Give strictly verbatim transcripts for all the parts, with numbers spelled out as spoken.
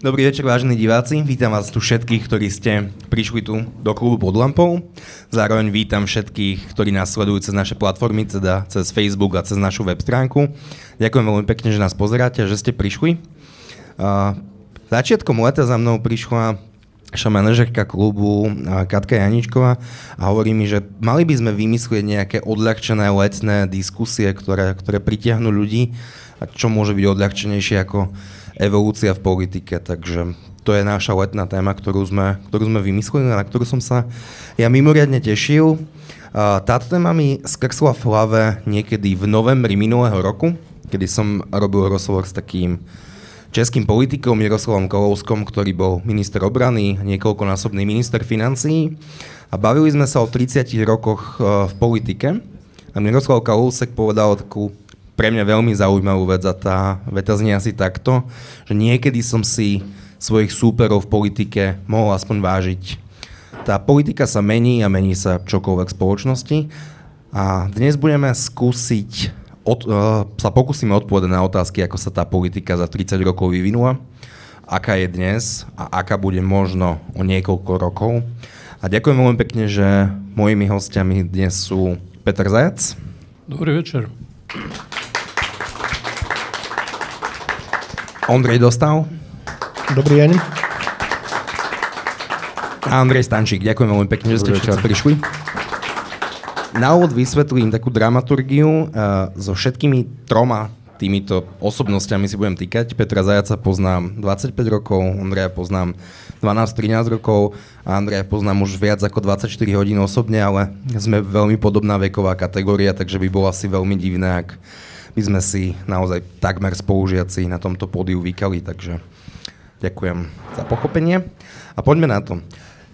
Dobrý večer, vážení diváci. Vítam vás tu všetkých, ktorí ste prišli tu do klubu Pod lampou. Zároveň vítam všetkých, ktorí nás sledujú cez naše platformy, teda cez Facebook a cez našu web stránku. Ďakujem veľmi pekne, že nás pozeráte a že ste prišli. Uh, začiatkom leta za mnou prišla naša manažerka klubu uh, Katka Janičková a hovorí mi, že mali by sme vymyslieť nejaké odľahčené letné diskusie, ktoré, ktoré pritiahnu ľudí. A čo môže byť odľahčenejšie ako evolúcia v politike. Takže to je naša letná téma, ktorú sme, ktorú sme vymysleli, na ktorú som sa ja mimoriadne tešil. Táto téma mi skrsla v hlave niekedy v novembri minulého roku, kedy som robil rozhovor s takým českým politikom Miroslavom Kalouskom, ktorý bol minister obrany, niekoľkonásobný minister financií. A bavili sme sa o tridsiatich rokoch v politike. A Miroslav Kalousek povedal takú pre mňa veľmi zaujímavú vec a tá veta znie asi takto, že niekedy som si svojich súperov v politike mohol aspoň vážiť. Tá politika sa mení a mení sa čokoľvek spoločnosti a dnes budeme skúsiť, od, uh, sa pokúsime odpovedať na otázky, ako sa tá politika za tridsať rokov vyvinula, aká je dnes a aká bude možno o niekoľko rokov. A ďakujem veľmi pekne, že mojimi hostiami dnes sú Peter Zajac. Dobrý večer. Ondrej Dostal. Dobrý deň. A Andrej Stančík. Ďakujem veľmi pekne, že ste všetci prišli. Na úvod vysvetlím takú dramaturgiu. So všetkými troma týmito osobnostiami si budem týkať. Petra Zajaca poznám dvadsaťpäť rokov, Ondreja poznám dvanásť trinásť rokov a Andreja poznám už viac ako dvadsaťštyri hodín osobne, ale sme veľmi podobná veková kategória, takže by bolo asi veľmi divné, ak my sme si naozaj takmer spolužiaci na tomto pódiu vykali, takže ďakujem za pochopenie. A poďme na to.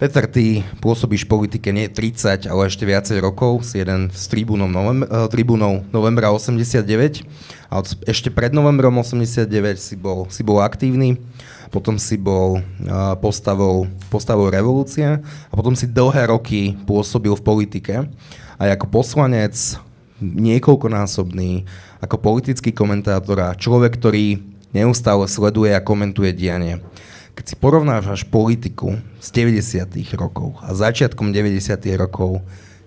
Peter, ty pôsobíš v politike nie tridsať, ale ešte viacej rokov. Si jeden z tribúnov novembra, tribúnov novembra osemdesiatdeväť. A od, ešte pred novembrom osemdesiatdeväť si bol, si bol aktívny. Potom si bol postavou, postavou revolúcie. A potom si dlhé roky pôsobil v politike. A ako poslanec niekoľkonásobný, ako politický komentátor a človek, ktorý neustále sleduje a komentuje dianie. Keď si porovnáš politiku z deväťdesiatych rokov a začiatkom deväťdesiatych rokov,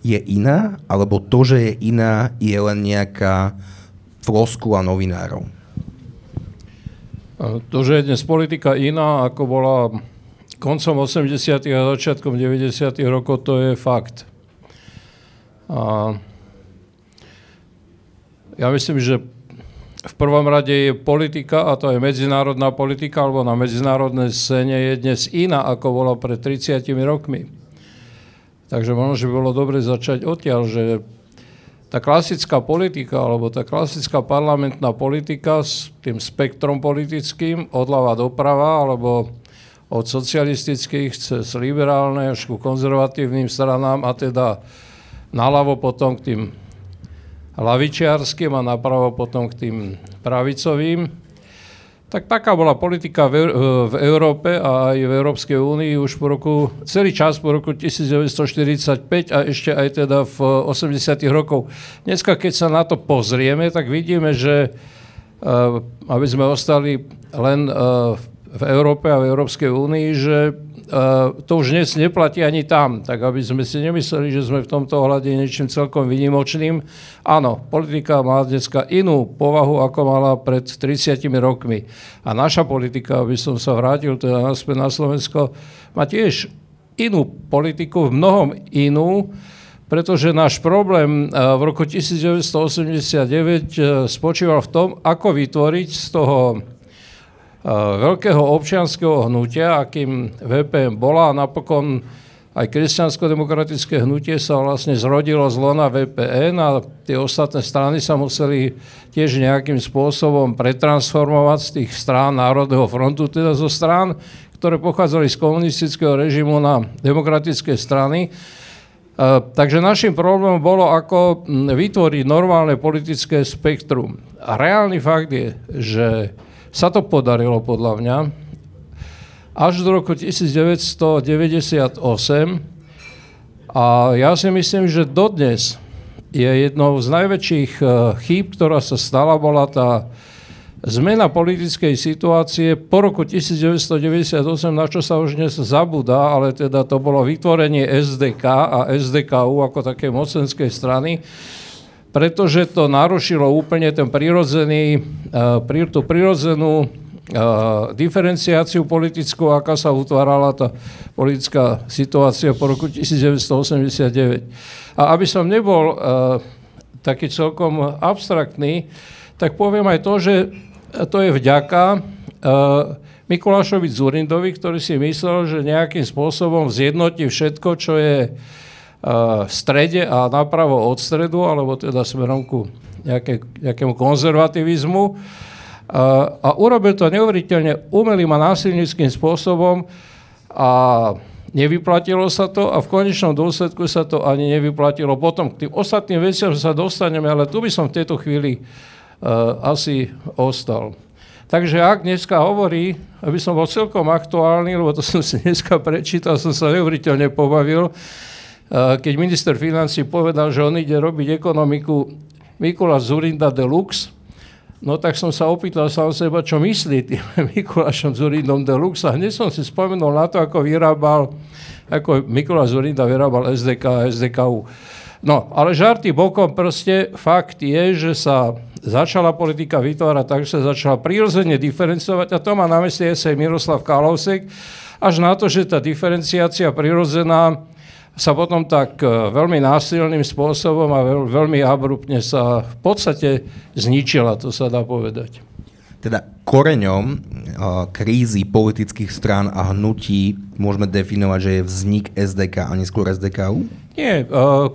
je iná, alebo to, že je iná, je len nejaká floskula novinárov? To, že je dnes politika iná, ako bola koncom osemdesiatych a začiatkom deväťdesiatych rokov, to je fakt. A ja myslím, že v prvom rade je politika, a to je medzinárodná politika, alebo na medzinárodnej scéne je dnes iná, ako bola pred tridsiatimi rokmi. Takže možno, že by bolo dobre začať odtiaľ, že tá klasická politika, alebo tá klasická parlamentná politika s tým spektrom politickým, od ľava do prava, alebo od socialistických cez liberálne až ku konzervatívnym stranám, a teda naľavo potom k tým lavičiarským a napravo potom k tým pravicovým. Tak taká bola politika v, v Európe a aj v Európskej únii už po roku, celý čas po roku devätnásť štyridsaťpäť a ešte aj teda v osemdesiatych rokoch. Dneska, keď sa na to pozrieme, tak vidíme, že aby sme ostali len v Európe a v Európskej únii, že to už dnes neplatí ani tam, tak aby sme si nemysleli, že sme v tomto ohľade niečím celkom výnimočným. Áno, politika má dneska inú povahu, ako mala pred tridsiatimi rokmi. A naša politika, aby som sa vrátil teda naspäť na Slovensko, má tiež inú politiku, v mnohom inú, pretože náš problém v roku devätnásť osemdesiatdeväť spočíval v tom, ako vytvoriť z toho veľkého občianskeho hnutia, akým vé pé em bola, a napokon aj kresťansko-demokratické hnutie sa vlastne zrodilo z lona vé pé en a tie ostatné strany sa museli tiež nejakým spôsobom pretransformovať z tých strán Národného frontu, teda zo strán, ktoré pochádzali z komunistického režimu na demokratické strany. Takže našim problémom bolo, ako vytvoriť normálne politické spektrum. A reálny fakt je, že sa to podarilo podľa mňa až do roku devätnásť deväťdesiatosem a ja si myslím, že dodnes je jednou z najväčších chýb, ktorá sa stala, bola tá Zmena politickej situácie po roku devätnásťstodeväťdesiatosem, na čo sa už dnes zabudá, ale teda to bolo vytvorenie es dé ká a es dé ká ú ako také mocenskej strany, pretože to narušilo úplne ten prirodzený, tú prirodzenú diferenciáciu politickú, aká sa utvárala tá politická situácia po roku devätnásťstoosemdesiatdeväť. A aby som nebol taký celkom abstraktný, tak poviem aj to, že to je vďaka Mikulášovi Dzurindovi, ktorý si myslel, že nejakým spôsobom zjednotí všetko, čo je v strede a napravo od stredu, alebo teda smerom ku nejaké, nejakému konzervativizmu. A, a urobil to neuveriteľne umelým a násilnickým spôsobom a nevyplatilo sa to a v konečnom dôsledku sa to ani nevyplatilo. Potom k tým ostatným veciam sa dostaneme, ale tu by som v tejto chvíli asi ostal. Takže ak dneska hovorí, aby som bol celkom aktuálny, lebo to som si dneska prečítal, som sa neuveriteľne pobavil, keď minister financí povedal, že on ide robiť ekonomiku Mikuláš Dzurinda deluxe, no tak som sa opýtal sám seba, čo myslí tým Mikulášom Dzurindom deluxe a hneď som si spomenul na to, ako vyrábal, ako Mikuláš Dzurinda vyrábal es dé ká a es dé ká ú. No, ale žarty bokom, proste fakt je, že sa začala politika vytvárať tak, že sa začala prirodzene diferencovať a to má na mysli esej Miroslav Kalousek, až na to, že tá diferenciácia prirodzená sa potom tak veľmi násilným spôsobom a veľmi abruptne sa v podstate zničila, to sa dá povedať. Teda koreňom krízy politických strán a hnutí môžeme definovať, že je vznik es dé ká a neskôr es dé ká ú? Nie,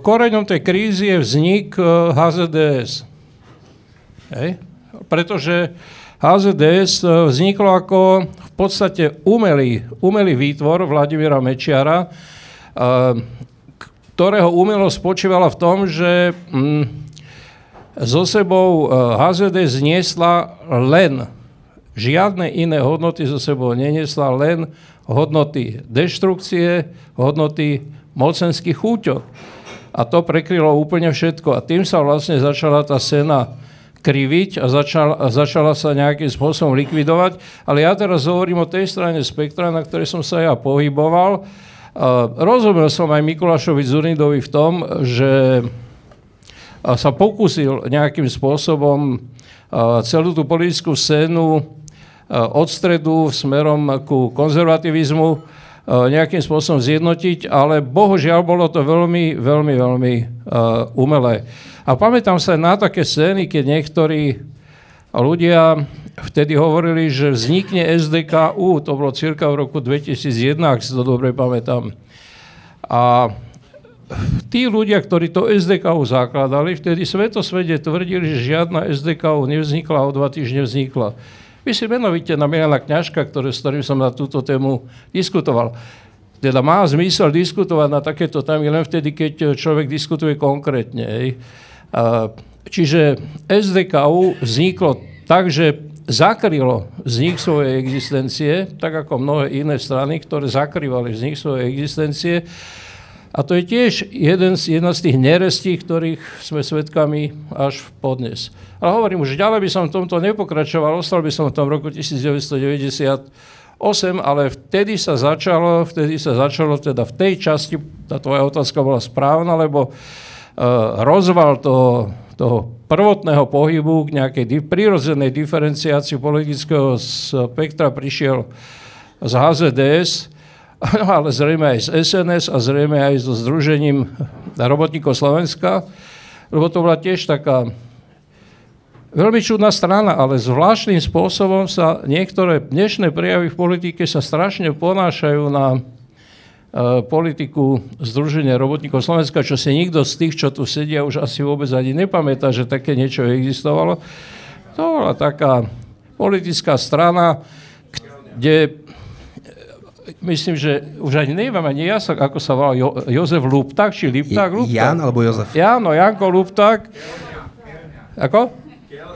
koreňom tej krízy je vznik há zet dé es. Hej? Pretože há zet dé es vzniklo ako v podstate umelý, umelý výtvor Vladimíra Mečiara, ktorého umelosť spočívala v tom, že so sebou há zet dé zniesla len, žiadne iné hodnoty so sebou neniesla, len hodnoty deštrukcie, hodnoty mocenských chúťok. A to prekrylo úplne všetko. A tým sa vlastne začala tá scéna kriviť a začala, a začala sa nejakým spôsobom likvidovať. Ale ja teraz hovorím o tej strane spektra, na ktorej som sa ja pohyboval. Rozumel som aj Mikulášovi Dzurindovi v tom, že sa pokúsil nejakým spôsobom celú tú politickú scénu od stredu smerom ku konzervativizmu nejakým spôsobom zjednotiť, ale bohužiaľ bolo to veľmi, veľmi, veľmi umelé. A pamätám sa na také scény, keď niektorí ľudia vtedy hovorili, že vznikne es dé ká ú, to bolo cirka v roku dvetisícjeden, ak si to dobre pamätám. A tí ľudia, ktorí to es dé ká ú zakladali, vtedy svetosvede tvrdili, že žiadna es dé ká ú nevznikla, o dva týždne vznikla. Myslím menovite na Milana Kňažka, ktorý, s ktorým som na túto tému diskutoval. Teda má zmysel diskutovať na takéto témy len vtedy, keď človek diskutuje konkrétne. Čiže es dé ká ú vzniklo tak, že zakrylo vznik svojej existencie, tak ako mnohé iné strany, ktoré zakrývali vznik svojej existencie. A to je tiež jeden z, jedna z tých nerestí, ktorých sme svedkami až v podnes. Ale hovorím, už ďalej by som v tomto nepokračoval, ostal by som v tom roku devätnásťstodeväťdesiatosem, ale vtedy sa začalo, vtedy sa začalo, teda v tej časti, tá tvoja otázka bola správna, lebo uh, rozval toho, toho prvotného pohybu k nejakej di- prírodzenej diferenciácii politického spektra prišiel z há zet dé es, ale zrejme aj z es en es a zrejme aj so Združením robotníkov Slovenska, lebo to bola tiež taká veľmi čudná strana, ale zvláštnym spôsobom sa niektoré dnešné prejavy v politike sa strašne ponášajú na e, politiku Združenia robotníkov Slovenska, čo si nikto z tých, čo tu sedia, už asi vôbec ani nepamätá, že také niečo existovalo. To bola taká politická strana, kde... Myslím, že už ani neviem, ani ja, ako sa volal jo- Jozef Lupták, či Lipták? Lupták. Jan alebo Jozef? Jano, Janko Lupták. Ako?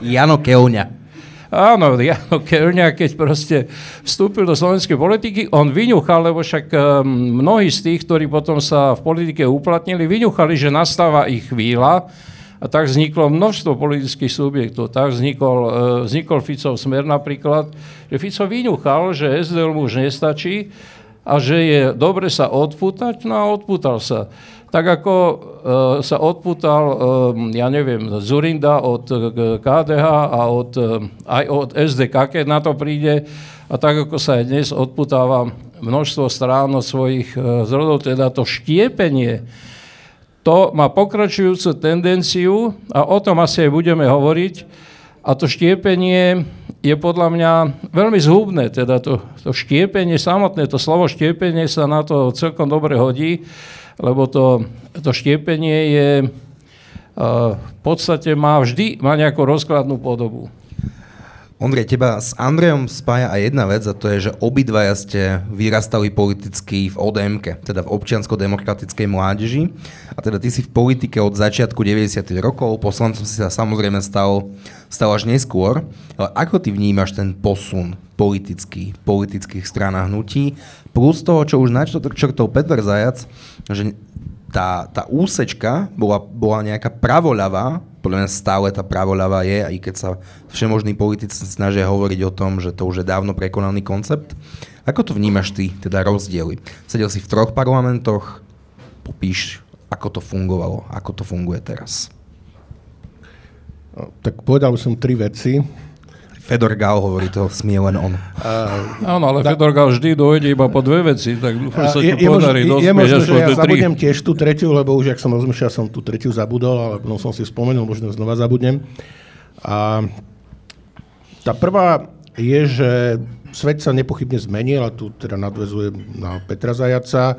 Jano Keľňa. Áno, Jano Keľňa, keď proste vstúpil do slovenskej politiky, on vyňuchal, lebo však mnohí z tých, ktorí potom sa v politike uplatnili, vyňuchali, že nastáva ich chvíľa, a A tak vzniklo množstvo politických subjektov. Tak vznikol, vznikol Ficov Smer napríklad, že Fico vyňuchal, že es dé el mu už nestačí a že je dobre sa odpútať, no a odpútal sa. Tak ako sa odpútal, ja neviem, Zurinda od ká dé há a od, aj od es dé ká, keď na to príde, a tak ako sa aj dnes odputáva množstvo strán od svojich zrodov, teda to štiepenie, to má pokračujúcu tendenciu a o tom asi aj budeme hovoriť. A to štiepenie je podľa mňa veľmi zhubné, teda to, to štiepenie samotné, to slovo štiepenie sa na to celkom dobre hodí, lebo to, to štiepenie je, v podstate má vždy, má nejakú rozkladnú podobu. Ondrej, teba s Andrejom spája aj jedna vec, a to je, že obidvaja ste vyrastali politicky v ó dé emke, teda v občiansko-demokratickej mládeži. A teda ty si v politike od začiatku deväťdesiatych rokov, poslancom si sa samozrejme stal, stal až neskôr. Ale ako ty vnímaš ten posun politický, politických strán a hnutí, plus toho, čo už načrtol Peter Zajac, že tá, tá úsečka bola, bola nejaká pravoľavá. Podľa mňa stále tá pravoľava je, aj keď sa všemožní politici snažia hovoriť o tom, že to už je dávno prekonaný koncept. Ako to vnímaš ty, teda rozdiely? Sedel si v troch parlamentoch, popíš, ako to fungovalo, ako to funguje teraz. Tak povedal som tri veci. Fedor Gál hovorí, to smie len on. Uh, Áno, ale da, Fedor Gál vždy dojde iba po dve veci, tak dúfam, že sa ti podarí dospieť. Je možno, že ja zabudnem tiež tú tretiu, lebo už, ak som rozmýšľal, som tú tretiu zabudol, ale no, som si spomenul, možno znova zabudnem. A tá prvá je, že svet sa nepochybne zmenil, a tu teda nadväzujem na Petra Zajaca.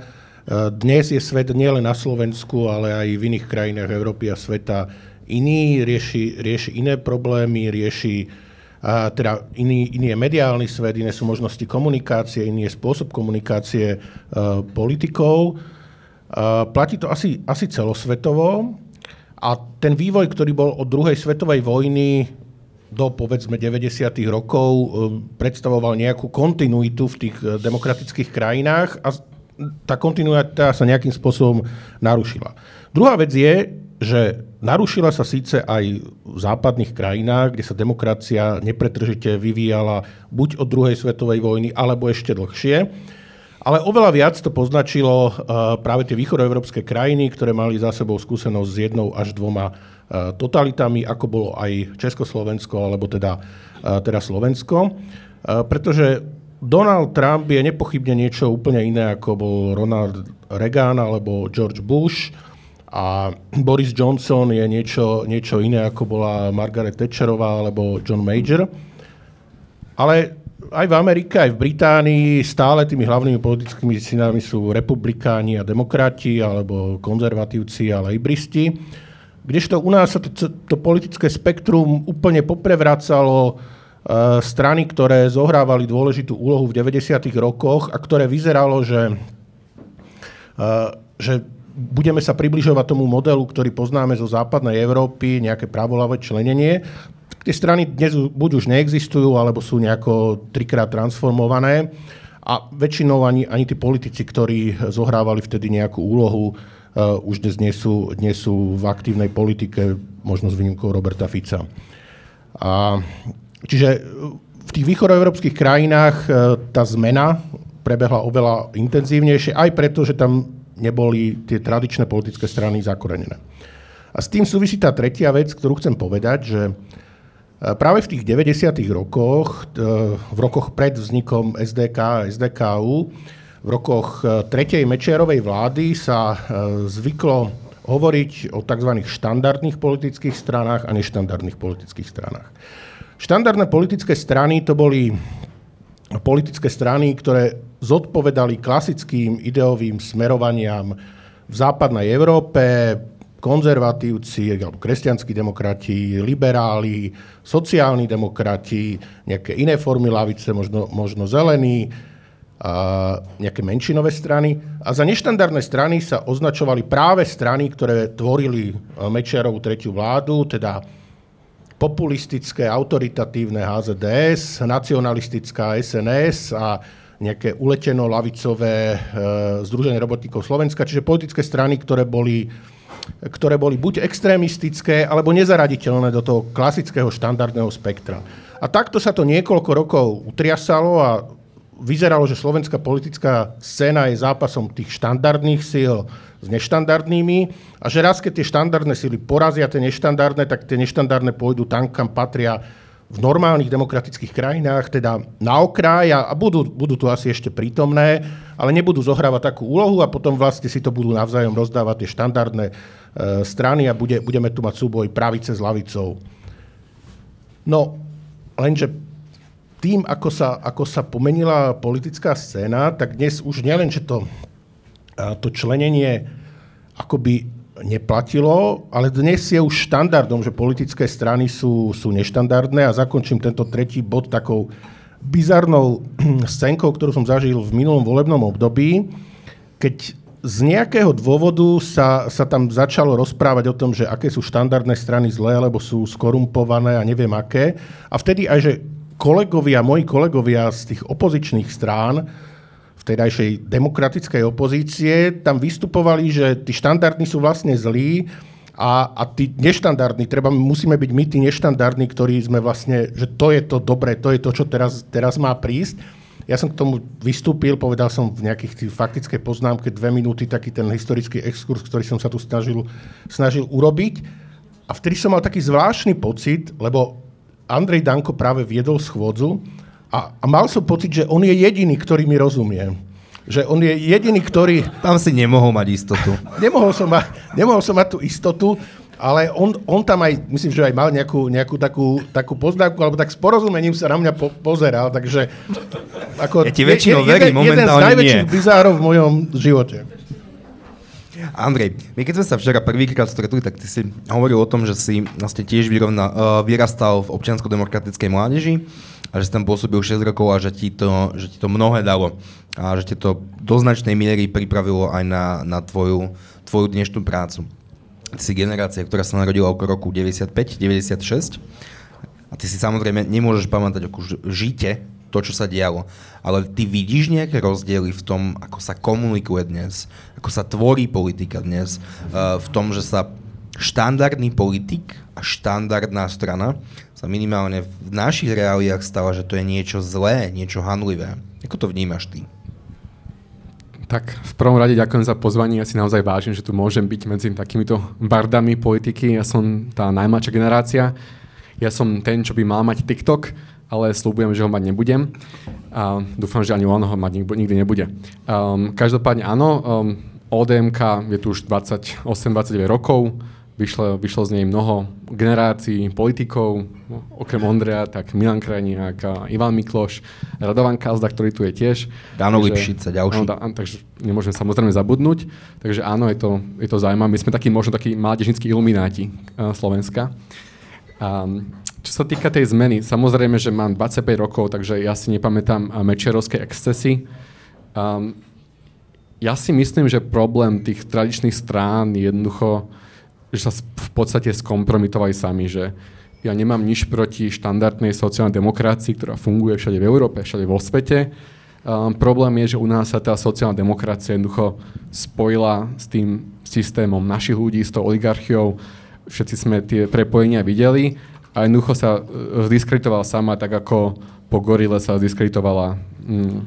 Dnes je svet nielen na Slovensku, ale aj v iných krajinách Európy a sveta iný, rieši, rieši iné problémy, rieši A teda iný, iný je mediálny svet, iné sú možnosti komunikácie, iný je spôsob komunikácie e, politikov. E, platí to asi, asi celosvetovo a ten vývoj, ktorý bol od druhej svetovej vojny do povedzme deväťdesiatych rokov e, predstavoval nejakú kontinuitu v tých demokratických krajinách a tá kontinuita sa nejakým spôsobom narušila. Druhá vec je, že narušila sa síce aj v západných krajinách, kde sa demokracia nepretržite vyvíjala buď od druhej svetovej vojny, alebo ešte dlhšie. Ale oveľa viac to poznačilo práve tie východoeurópske krajiny, ktoré mali za sebou skúsenosť s jednou až dvoma totalitami, ako bolo aj Československo, alebo teda, teda Slovensko. Pretože Donald Trump je nepochybne niečo úplne iné, ako bol Ronald Reagan alebo George Bush, a Boris Johnson je niečo, niečo iné, ako bola Margaret Thatcherová alebo John Major. Ale aj v Amerike, aj v Británii stále tými hlavnými politickými silami sú republikáni a demokrati, alebo konzervatívci a lejbristi. Kdežto u nás sa to, to politické spektrum úplne poprevracalo, strany, ktoré zohrávali dôležitú úlohu v deväťdesiatych rokoch a ktoré vyzeralo, že, že budeme sa približovať tomu modelu, ktorý poznáme zo západnej Európy, nejaké pravoľavé členenie. Tie strany dnes buď už neexistujú, alebo sú nejako trikrát transformované a väčšinou ani, ani tí politici, ktorí zohrávali vtedy nejakú úlohu, uh, už dnes nie sú, dnes sú v aktívnej politike, možno s výnimkou Roberta Fica. A, čiže v tých východoeurópskych krajinách uh, tá zmena prebehla oveľa intenzívnejšie, aj preto, že tam neboli tie tradičné politické strany zakorenené. A s tým súvisí tá tretia vec, ktorú chcem povedať, že práve v tých deväťdesiatych rokoch, v rokoch pred vznikom es dé ká a es dé ká ú, v rokoch tretej Mečiarovej vlády sa zvyklo hovoriť o tzv. Štandardných politických stranách a neštandardných politických stranách. Štandardné politické strany to boli politické strany, ktoré zodpovedali klasickým ideovým smerovaniam v západnej Európe, konzervatívci, alebo kresťanskí demokrati, liberáli, sociálni demokrati, nejaké iné formy lavice, možno, možno zelení, a nejaké menšinové strany. A za neštandardné strany sa označovali práve strany, ktoré tvorili Mečiarovú tretiu vládu, teda populistické, autoritatívne há zet dé es, nacionalistická es en es a nejaké uleteno-lavicové e, Združenie robotníkov Slovenska, čiže politické strany, ktoré boli ktoré boli buď extrémistické, alebo nezaraditeľné do toho klasického štandardného spektra. A takto sa to niekoľko rokov utriasalo a vyzeralo, že slovenská politická scéna je zápasom tých štandardných síl s neštandardnými a že raz, keď tie štandardné síly porazia tie neštandardné, tak tie neštandardné pôjdu tam, kam patria v normálnych demokratických krajinách, teda na okraj a budú, budú tu asi ešte prítomné, ale nebudú zohrávať takú úlohu a potom vlastne si to budú navzájom rozdávať tie štandardné e, strany a bude, budeme tu mať súboj pravice s ľavicou. No, lenže tým, ako sa, ako sa pomenila politická scéna, tak dnes už nielen, že to, to členenie akoby neplatilo, ale dnes je už štandardom, že politické strany sú, sú neštandardné a zakončím tento tretí bod takou bizarnou scénkou, ktorú som zažil v minulom volebnom období, keď z nejakého dôvodu sa, sa tam začalo rozprávať o tom, že aké sú štandardné strany zlé, alebo sú skorumpované a neviem aké. A vtedy aj, že kolegovia, moji kolegovia z tých opozičných strán vtedajšej demokratickej opozície, tam vystupovali, že tí štandardní sú vlastne zlí a, a tí neštandardní, treba, musíme byť my tí neštandardní, ktorí sme vlastne, že to je to dobré, to je to, čo teraz, teraz má prísť. Ja som k tomu vystúpil, povedal som v nejakých faktickej poznámke dve minúty, taký ten historický exkurs, ktorý som sa tu snažil, snažil urobiť. A vtedy som mal taký zvláštny pocit, lebo Andrej Danko práve viedol schôdzu, A, a mal som pocit, že on je jediný, ktorý mi rozumie. Že on je jediný, ktorý... Tam si nemohol mať istotu. nemohol, som ma, nemohol som mať tú istotu, ale on, on tam aj, myslím, že aj mal nejakú, nejakú takú, takú pozdávku, alebo tak s porozumením sa na mňa po, pozeral, takže... Ako, ja ti väčšinou je, je, verím, momentálne nie. Jeden z najväčších nie. Bizárov v mojom živote. Andrej, my keď sme sa včera prvýkrát stretli, tak ty si hovoril o tom, že si vlastne tiež vyrovna, vyrastal v občiansko-demokratickej mládeži a že si tam pôsobil šesť rokov a že ti to, že ti to mnohé dalo a že ti to do značnej miery pripravilo aj na, na tvoju, tvoju dnešnú prácu. Ty si generácia, ktorá sa narodila okolo roku deväťdesiatpäť deväťdesiatšesť a ty si samozrejme nemôžeš pamätať ako žite to, čo sa dialo. Ale ty vidíš nejaké rozdiely v tom, ako sa komunikuje dnes, ako sa tvorí politika dnes, v tom, že sa štandardný politik a štandardná strana sa minimálne v našich reáliách stala, že to je niečo zlé, niečo hanlivé. Ako to vnímaš ty? Tak v prvom rade ďakujem za pozvanie. Ja si naozaj vážim, že tu môžem byť medzi takýmito bardami politiky. Ja som tá najmladšia generácia. Ja som ten, čo by mal mať TikTok, ale sľubujem, že ho mať nebudem. A dúfam, že ani on ho mať nikdy nebude. Um, každopádne áno, um, ó dé em ká je tu už dvadsaťosem dvadsaťdeväť rokov, vyšlo, vyšlo z nej mnoho generácií politikov, okrem Ondreja, tak Milan Krajniak, Ivan Mikloš, Radovan Kazda, ktorý tu je tiež. Dano Lipšica, ďalší. No, takže nemôžeme samozrejme zabudnúť. Takže áno, je to, je to zaujímavé. My sme takí, možno takí mládežnícki ilumináti uh, Slovenska. Um, Čo sa týka tej zmeny, samozrejme, že mám dvadsaťpäť rokov, takže ja si nepamätám mečerovské excesy. Um, ja si myslím, že problém tých tradičných strán jednoducho, že sa v podstate skompromitovali sami, že ja nemám nič proti štandardnej sociálnej demokracii, ktorá funguje všade v Európe, všade vo svete. Um, problém je, že u nás sa tá sociálna demokracia jednoducho spojila s tým systémom našich ľudí, s tou oligarchiou. Všetci sme tie prepojenia videli. A jednoducho sa zdiskreditovala sama, tak ako po Gorile sa zdiskreditovala mm,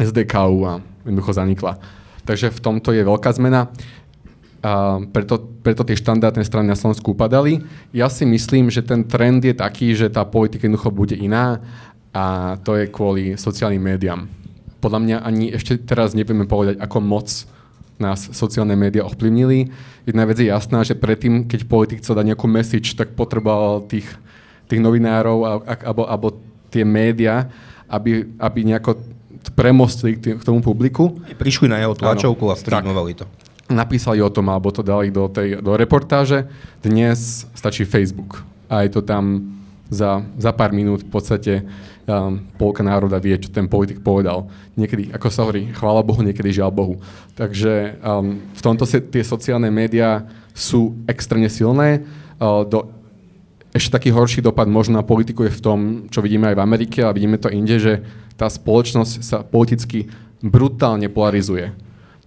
es dé ká ú a jednoducho zanikla. Takže v tomto je veľká zmena. A preto, preto tie štandardné strany na Slovensku upadali. Ja si myslím, že ten trend je taký, že tá politika jednoducho bude iná a to je kvôli sociálnym médiám. Podľa mňa ani ešte teraz nevieme povedať, ako moc nás sociálne médiá ovplyvnili. Jedna vec je jasná, že predtým, keď politik chcel dať nejakú message, tak potreboval tých, tých novinárov alebo tie médiá, aby, aby nejako premostili k, tým, k tomu publiku. Prišli na jeho tlačovku a streamovali to. Napísali o tom, alebo to dali do, tej, do reportáže. Dnes stačí Facebook. A je to tam za, za pár minút v podstate Um, polka národa vie, čo ten politik povedal. Niekedy, ako sa hovorí, chvála Bohu, niekedy žiaľ Bohu. Takže um, v tomto se, tie sociálne médiá sú extrémne silné. Uh, do, ešte taký horší dopad možno na politiku je v tom, čo vidíme aj v Amerike, ale vidíme to inde, že tá spoločnosť sa politicky brutálne polarizuje.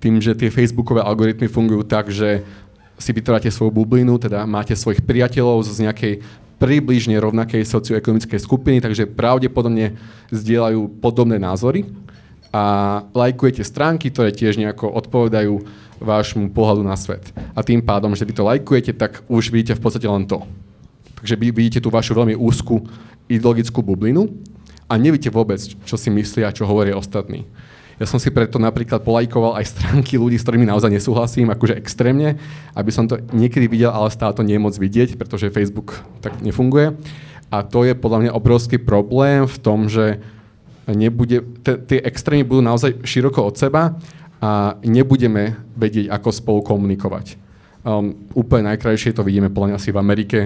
Tým, že tie facebookové algoritmy fungujú tak, že si vytvárate svoju bublinu, teda máte svojich priateľov z nejakej približne rovnakej socioekonomickej skupiny, takže pravdepodobne zdieľajú podobné názory a lajkujete stránky, ktoré tiež nejako odpovedajú vášmu pohľadu na svet. A tým pádom, že vy to lajkujete, tak už vidíte v podstate len to. Takže vy vidíte tú vašu veľmi úzku ideologickú bublinu a nevidíte vôbec, čo si myslia a čo hovoria ostatní. Ja som si preto napríklad polajkoval aj stránky ľudí, s ktorými naozaj nesúhlasím, akože extrémne, aby som to niekedy videl, ale stále to nie je moc vidieť, pretože Facebook tak nefunguje. A to je podľa mňa obrovský problém v tom, že nebude, t- tie extrémy budú naozaj široko od seba a nebudeme vedieť, ako spolu komunikovať. Um, úplne najkrajšie to vidíme podľa mňa asi v Amerike,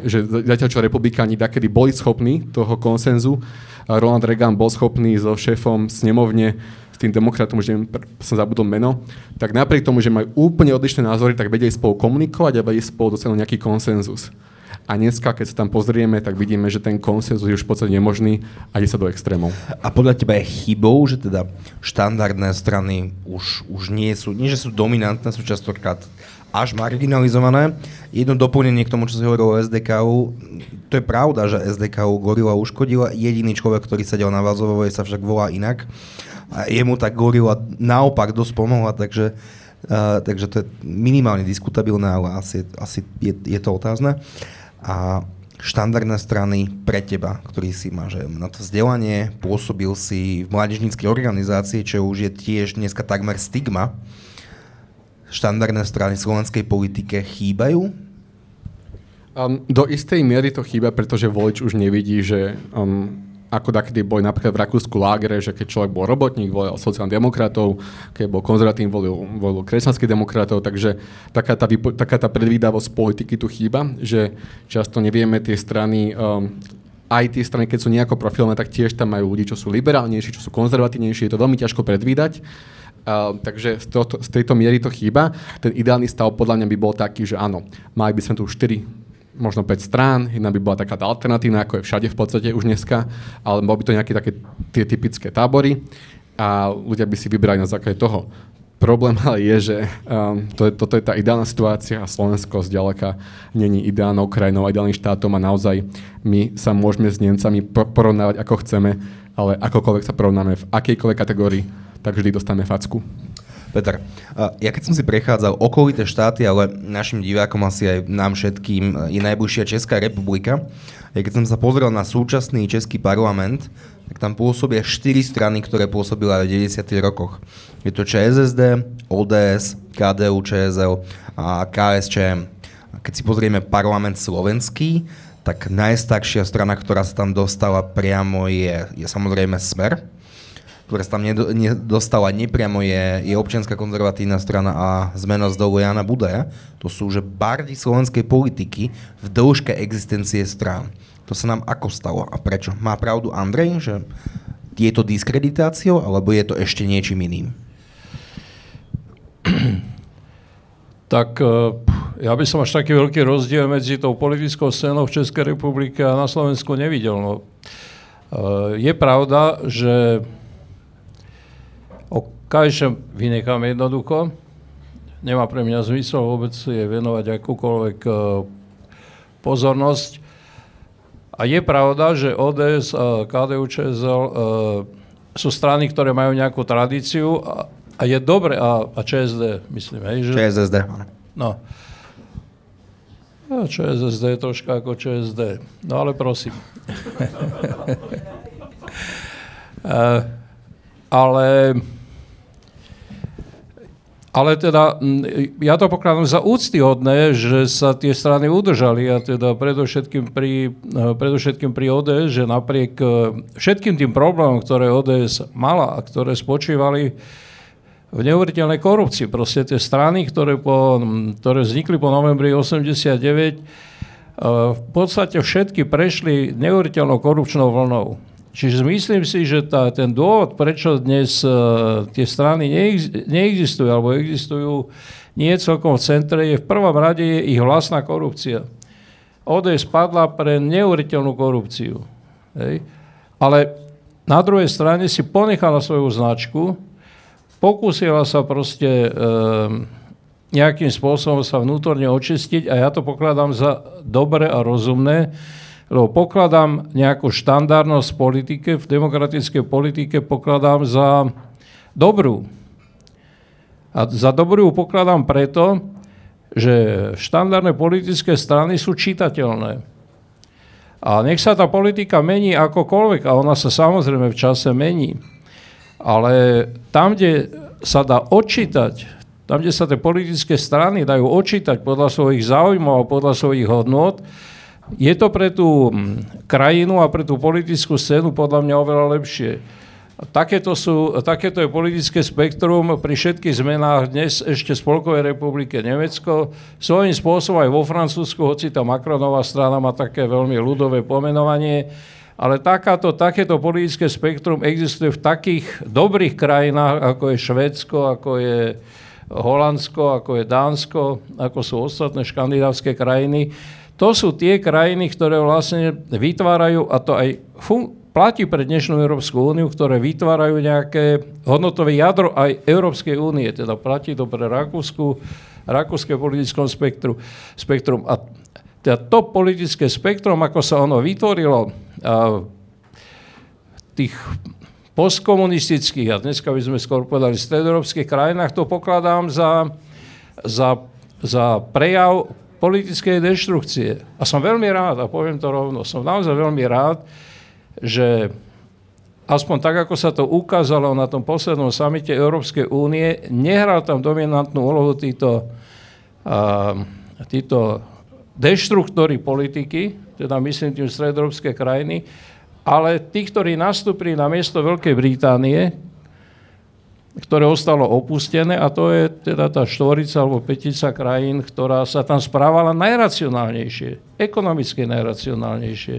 že zatiaľ čo republikáni dakedy boli schopní toho konsenzu, Ronald Reagan bol schopný so šéfom snemovne, s tým demokratom, už neviem, som zabudol meno, tak napriek tomu, že majú úplne odlišné názory, tak vedeli spolu komunikovať a vedeli spolu dosiahnuť nejaký konsenzus. A dneska, keď sa tam pozrieme, tak vidíme, že ten konsenzus je už v podstate nemožný a ide sa do extrémov. A podľa teba je chybou, že teda štandardné strany už, už nie sú, nie že sú dominantné, sú častokrát až marginalizované. Jedno doplnenie k tomu, čo si hovoril o es dé ká ú, to je pravda, že es dé ká ú gorila uškodila. Jediný človek, ktorý sedel na Vazovovej, sa však volá inak. A jemu tak gorila naopak dosť pomohla, takže, uh, takže to je minimálne diskutabilné, ale asi, asi je, je to otázne. A štandardné strany pre teba, ktorý si máš na to vzdelanie, pôsobil si v mládežníckej organizácii, čo už je tiež dneska takmer stigma, štandardné strany slovenskej politike chýbajú? Um, do istej miery to chýba, pretože volič už nevidí, že um, ako dakedy boli napríklad v Rakúsku lágre, že keď človek bol robotník, volil sociálnych demokratov, keď bol konzervatívny, volil, volil kresťanských demokratov, takže taká tá, taká tá predvídavosť politiky tu chýba, že často nevieme tie strany... Um, Aj tie strany, keď sú nejako profilné, tak tiež tam majú ľudí, čo sú liberálnejší, čo sú konzervatívnejší. Je to veľmi ťažko predvídať. Uh, takže z, to, z tejto miery to chýba. Ten ideálny stav podľa mňa by bol taký, že áno, mali by sme tu štyri, možno päť strán. Jedna by bola taká alternatívna, ako je všade v podstate už dneska. Ale bol by to nejaké také tie typické tábory. A ľudia by si vybrali na základe toho. Problém ale je, že um, to, toto je tá ideálna situácia a Slovensko zďaleka není ideálnou krajinou, ideálnym štátom a naozaj my sa môžeme s Nemcami porovnávať ako chceme, ale akokoľvek sa porovnáme v akejkoľvek kategórii, tak vždy dostaneme facku. Peter, ja keď som si prechádzal okolité štáty, ale našim divákom asi aj nám všetkým je najbližšia Česká republika, ja keď som sa pozrel na súčasný český parlament, tak tam pôsobia štyri strany, ktoré pôsobili aj v deväťdesiatych rokoch. Je to ČSSD, ó dé es, ká dé ú čé es el a ká es čé em. A keď si pozrieme parlament slovenský, tak najstaršia strana, ktorá sa tam dostala priamo je, je samozrejme Smer, ktorá sa tam nedostala nepriamo je, je občianska konzervatívna strana a Zmena z dolu Jana Budaja. To sú že bardi slovenskej politiky v dĺžke existencie strán. To sa nám ako stalo a prečo? Má pravdu Andrej, že je to diskreditáciou, alebo je to ešte niečím iným? Tak ja by som až taký veľký rozdiel medzi tou politickou scénou v Českej republike a na Slovensku nevidel. No, je pravda, že o ká es čé em vynechám jednoducho. Nemá pre mňa zmysel vôbec je venovať akúkoľvek pozornosť. A je pravda, že ó dé es a ká dé ú čé es el e, sú strany, ktoré majú nejakú tradíciu a, a je dobre, a, a ČSSD, myslím, hej? Že... ČSSD, áno. No. A ČSSD je troška ako ČSSD. No ale prosím. e, ale... Ale teda, ja to pokladám za úctyhodné, že sa tie strany udržali a teda predovšetkým pri, predovšetkým pri ó dé es, že napriek všetkým tým problémom, ktoré ó dé es mala a ktoré spočívali v neuveriteľnej korupcii, proste tie strany, ktoré, po, ktoré vznikli po novembri osemdesiatdeväť, v podstate všetky prešli neuveriteľnou korupčnou vlnou. Čiže myslím si, že tá, ten dôvod, prečo dnes uh, tie strany neex, neexistujú alebo existujú nie celkom v centre, je v prvom rade je ich vlastná korupcia. ó dé es padla pre neuveriteľnú korupciu. Hej. Ale na druhej strane si ponechala svoju značku, pokúsila sa proste uh, nejakým spôsobom sa vnútorne očistiť a ja to pokladám za dobre a rozumné, lebo pokladám nejakú štandardnosť v politike, v demokratickej politike pokladám za dobrú. A za dobrú pokladám preto, že štandardné politické strany sú čitateľné. A nech sa tá politika mení akokoľvek, a ona sa samozrejme v čase mení, ale tam, kde sa dá odčítať, tam, kde sa tie politické strany dajú odčítať podľa svojich záujmov a podľa svojich hodnôt, je to pre tú krajinu a pre tú politickú scénu podľa mňa oveľa lepšie. Takéto, sú, takéto je politické spektrum pri všetkých zmenách dnes ešte Spolkovej republike Nemecko. Svojím spôsobom aj vo Francúzsku, hoci tá Macronová strana má také veľmi ľudové pomenovanie, ale takáto, takéto politické spektrum existuje v takých dobrých krajinách, ako je Švédsko, ako je Holandsko, ako je Dánsko, ako sú ostatné škandinávské krajiny. To sú tie krajiny, ktoré vlastne vytvárajú, a to aj fun- platí pre dnešnú Európsku úniu, ktoré vytvárajú nejaké hodnotové jadro aj Európskej únie, teda platí to pre Rakúsku, rakúske politické spektrum. spektrum. A teda to politické spektrum, ako sa ono vytvorilo v tých postkomunistických, a dneska by sme skôr povedali v stredoeurópskych krajinách, to pokladám za, za, za prejav politickej deštrukcie. A som veľmi rád, a poviem to rovno, som naozaj veľmi rád, že aspoň tak, ako sa to ukázalo na tom poslednom samite Európskej únie, nehral tam dominantnú úlohu títo, títo deštruktori politiky, teda myslím tým stredoeurópske krajiny, ale tí, ktorí nastúpili na miesto Veľkej Británie, ktoré ostalo opustené, a to je teda tá štvorica alebo pätica krajín, ktorá sa tam správala najracionálnejšie, ekonomicky najracionálnejšie.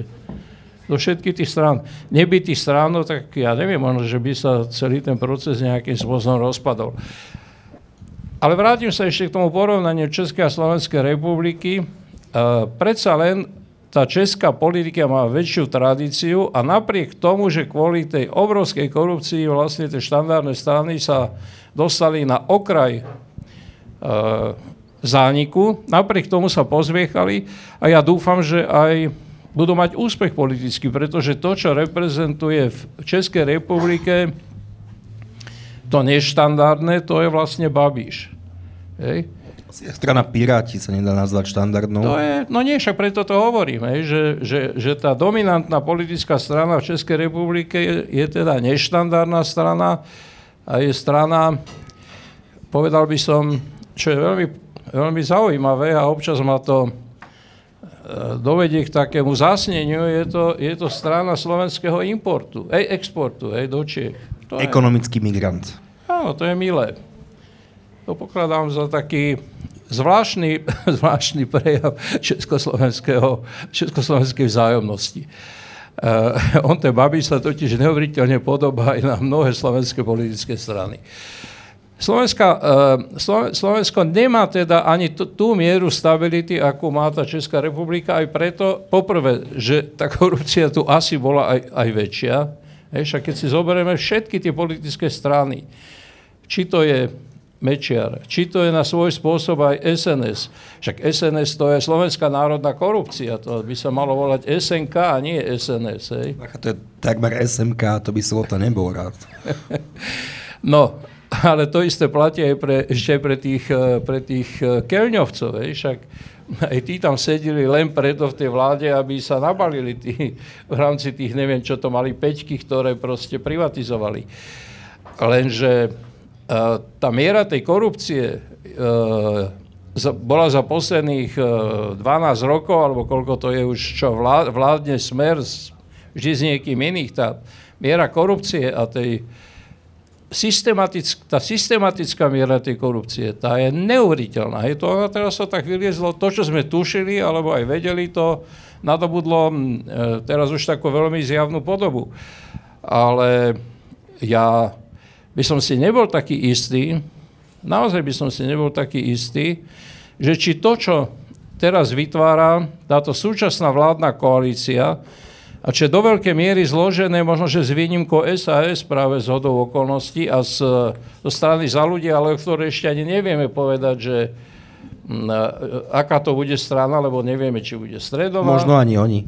Do všetkých tých strán. Neby tých strán, no tak ja neviem, možno, že by sa celý ten proces nejakým spôsobom rozpadol. Ale vrátim sa ešte k tomu porovnaniu Českej a Slovenskej republiky. E, predsa len tá česká politika má väčšiu tradíciu a napriek tomu, že kvôli tej obrovskej korupcii vlastne tie štandardné strany sa dostali na okraj e, zániku, napriek tomu sa pozviechali a ja dúfam, že aj budú mať úspech politický, pretože to, čo reprezentuje v Českej republike, to neštandardné, to je vlastne Babiš. Hej? Strana Piráti sa nedá nazvať štandardnou. To je, no nie, však preto to hovorím, že, že, že tá dominantná politická strana v Českej republike je, je teda neštandardná strana a je strana, povedal by som, čo je veľmi, veľmi zaujímavé a občas ma to dovedie k takému zásneniu, je to, je to strana slovenského importu, ej, exportu, ej, do Čiech. Ekonomický migrant. Áno, to je milé. To pokladám za taký zvláštny, zvláštny prejav československého, československej vzájomnosti. Uh, on, ten Babiš, sa totiž neuveriteľne podobá aj na mnohé slovenské politické strany. Slovenska, uh, Slo- Slovensko nemá teda ani t- tú mieru stability, akú má tá Česká republika, aj preto, poprvé, že tá korupcia tu asi bola aj, aj väčšia. Hej, však keď si zoberieme všetky tie politické strany, či to je Mečiar, či to je na svoj spôsob aj es en es. Však es en es, to je Slovenská národná korupcia, to by sa malo volať es en ká a nie es en es. Hej. Ach, to je takmer es em ká, to by som to nebol rád. No, ale to isté platí aj pre, ešte pre tých, pre tých keľňovcov. Hej. Však aj tí tam sedeli len preto v tej vláde, aby sa nabalili tí, v rámci tých, neviem čo to mali, peťky, ktoré proste privatizovali. Lenže tá miera tej korupcie e, bola za posledných dvanásť rokov, alebo koľko to je už, čo vlá, vládne Smer, vždy s niekým iných, tá miera korupcie a tej systematick, tá systematická miera tej korupcie, tá je neuveriteľná. Je to, ona teraz sa tak vyliezlo, to, čo sme tušili, alebo aj vedeli, to nadobudlo e, teraz už takú veľmi zjavnú podobu. Ale ja by som si nebol taký istý, naozaj by som si nebol taký istý, že či to, čo teraz vytvára táto súčasná vládna koalícia, A čo je do veľkej miery zložené, možno, že s výnimkou es a es práve z hodou okolností a z, zo strany Za ľudí, ale o ktorej ešte ani nevieme povedať, že m, aká to bude strana, lebo nevieme, či bude stredová. Možno ani oni.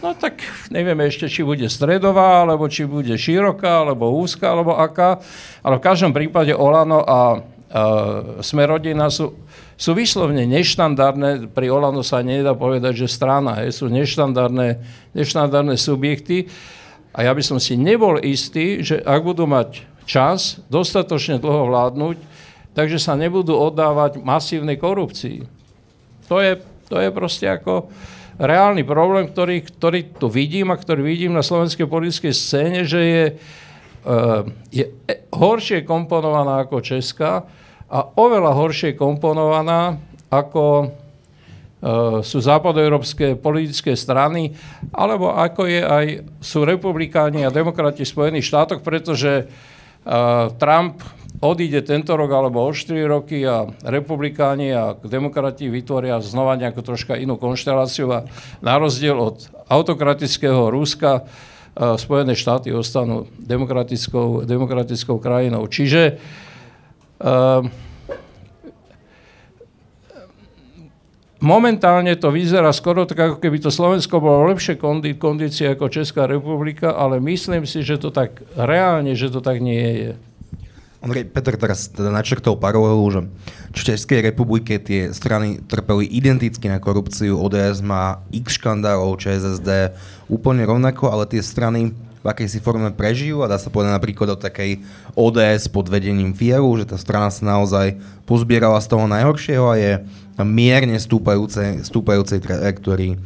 No tak nevieme ešte, či bude stredová, alebo či bude široká, alebo úzka, alebo aká. Ale v každom prípade Olano a, a Sme rodina sú, sú vyslovne neštandardné. Pri Olano sa nedá povedať, že strana. Je, sú neštandardné, neštandardné subjekty. A ja by som si nebol istý, že ak budú mať čas dostatočne dlho vládnuť, takže sa nebudú oddávať masívnej korupcii. To je, to je proste ako... reálny problém, ktorý, ktorý tu vidím a ktorý vidím na slovenskej politickej scéne, že je, je horšie komponovaná ako česká a oveľa horšie komponovaná ako sú západoeurópske politické strany, alebo ako je aj sú republikáni a demokrati v Spojených štátoch, pretože Trump odíde tento rok alebo o štyri roky a republikáni a demokrati vytvoria znova nejakú troška inú konšteláciu a na rozdiel od autokratického Ruska Spojené štáty ostanú demokratickou, demokratickou krajinou. Čiže uh, momentálne to vyzerá skoro tak, ako keby to Slovensko bolo v lepšej kondi- kondícii ako Česká republika, ale myslím si, že to tak reálne, že to tak nie je. Peter teraz teda načrtol paralelu, že v Českej republike tie strany trpeli identicky na korupciu, ó dé es má x škandálov, ČSSD úplne rovnako, ale tie strany v akejsi forme prežijú a dá sa povedať napríklad o takej ó dé es pod vedením Fieru, že tá strana sa naozaj pozbierala z toho najhoršieho a je mierne stúpajúcej, stúpajúcej trajektórii.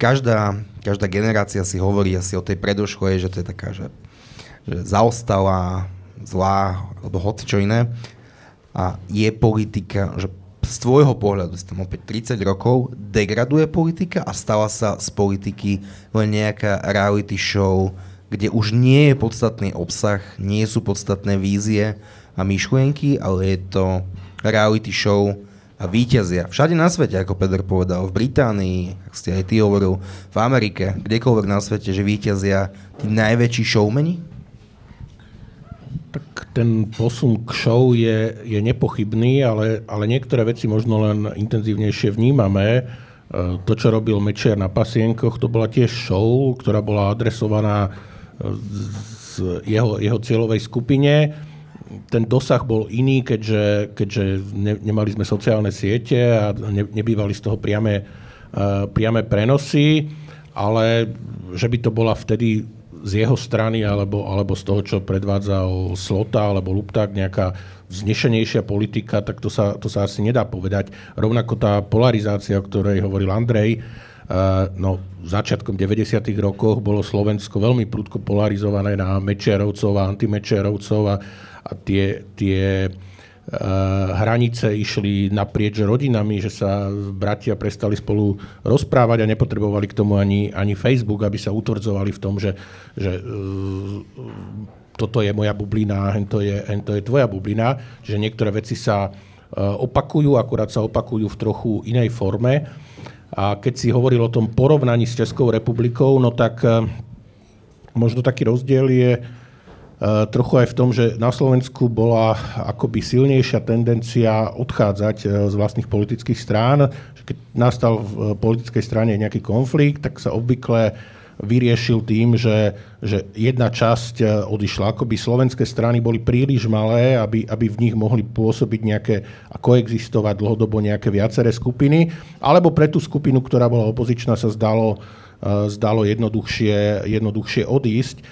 Každá, každá generácia si hovorí asi o tej predošlej, že to je taká, že, že zaostalá, zlá, alebo hoci čo iné. A je politika, že z tvojho pohľadu, si tam opäť tridsať rokov, degraduje politika a stala sa z politiky len nejaká reality show, kde už nie je podstatný obsah, nie sú podstatné vízie a myšlienky, ale je to reality show a víťazia. Všade na svete, ako Peter povedal, v Británii, ak ste aj ty hovoril, v Amerike, kdekoľvek na svete, že víťazia tí najväčší showmeni? Tak ten posun k show je, je nepochybný, ale, ale niektoré veci možno len intenzívnejšie vnímame. To, čo robil Mečiar na Pasienkoch, to bola tiež show, ktorá bola adresovaná z jeho, jeho cieľovej skupine. Ten dosah bol iný, keďže, keďže ne, nemali sme sociálne siete a ne, nebývali z toho priame, priame prenosy, ale že by to bola vtedy z jeho strany, alebo, alebo z toho, čo predvádzal Slota, alebo Lupták, nejaká vznešenejšia politika, tak to sa, to sa asi nedá povedať. Rovnako tá polarizácia, o ktorej hovoril Andrej, uh, no začiatkom deväťdesiatych rokov bolo Slovensko veľmi prudko polarizované na Mečiarovcov a antimečiarovcov a, a tie, tie uh, hranice išli naprieč rodinami, že sa bratia prestali spolu rozprávať a nepotrebovali k tomu ani, ani Facebook, aby sa utvrdzovali v tom, že že uh, toto je moja bublina, to je, to je tvoja bublina, že niektoré veci sa uh, opakujú, akurát sa opakujú v trochu inej forme. A keď si hovoril o tom porovnaní s Českou republikou, no tak uh, možno taký rozdiel je uh, trochu aj v tom, že na Slovensku bola akoby silnejšia tendencia odchádzať uh, z vlastných politických strán. Keď nastal v uh, politickej strane nejaký konflikt, tak sa obvykle vyriešil tým, že, že jedna časť odišla. Akoby slovenské strany boli príliš malé, aby, aby v nich mohli pôsobiť nejaké a koexistovať dlhodobo nejaké viaceré skupiny. Alebo pre tú skupinu, ktorá bola opozičná, sa zdalo, zdalo jednoduchšie, jednoduchšie odísť.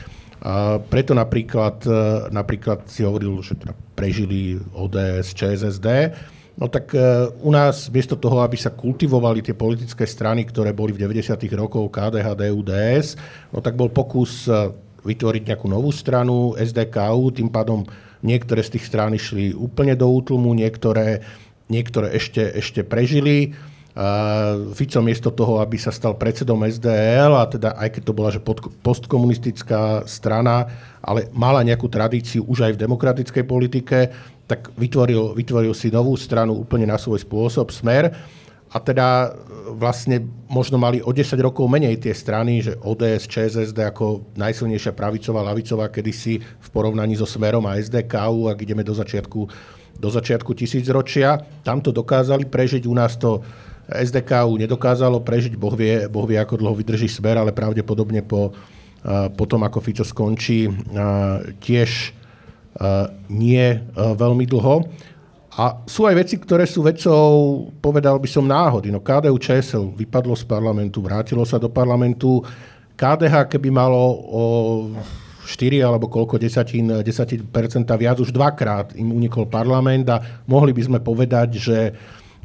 A preto napríklad, napríklad si hovoril, že teda prežili ó dé es, ČSSD. No tak u nás, miesto toho, aby sa kultivovali tie politické strany, ktoré boli v deväťdesiatych rokoch ká dé há, dé ú, dé es, no tak bol pokus vytvoriť nejakú novú stranu, es dé ká ú, tým pádom niektoré z tých strán išli úplne do útlmu, niektoré, niektoré ešte, ešte prežili. Fico miesto toho, aby sa stal predsedom es dé el, a teda aj keď to bola že postkomunistická strana, ale mala nejakú tradíciu už aj v demokratickej politike, tak vytvoril, vytvoril si novú stranu úplne na svoj spôsob, Smer, a a teda vlastne možno mali o desať rokov menej tie strany, že ó dé es, ČSSD ako najsilnejšia pravicová, ľavicová kedysi v porovnaní so Smerom a es dé ká ú, ak ideme do začiatku, do začiatku tisícročia. Tam to dokázali prežiť, u nás to es dé ká ú nedokázalo prežiť, Boh vie, boh vie ako dlho vydrží Smer, ale pravdepodobne po, po tom, ako Fico skončí, tiež nie veľmi dlho. A sú aj veci, ktoré sú vecou, povedal by som, náhody. No ká dé ú čé es el vypadlo z parlamentu, vrátilo sa do parlamentu. ká dé há keby malo o štyri alebo koľko desatín, desať percent viac, už dvakrát im unikol parlament a mohli by sme povedať, že,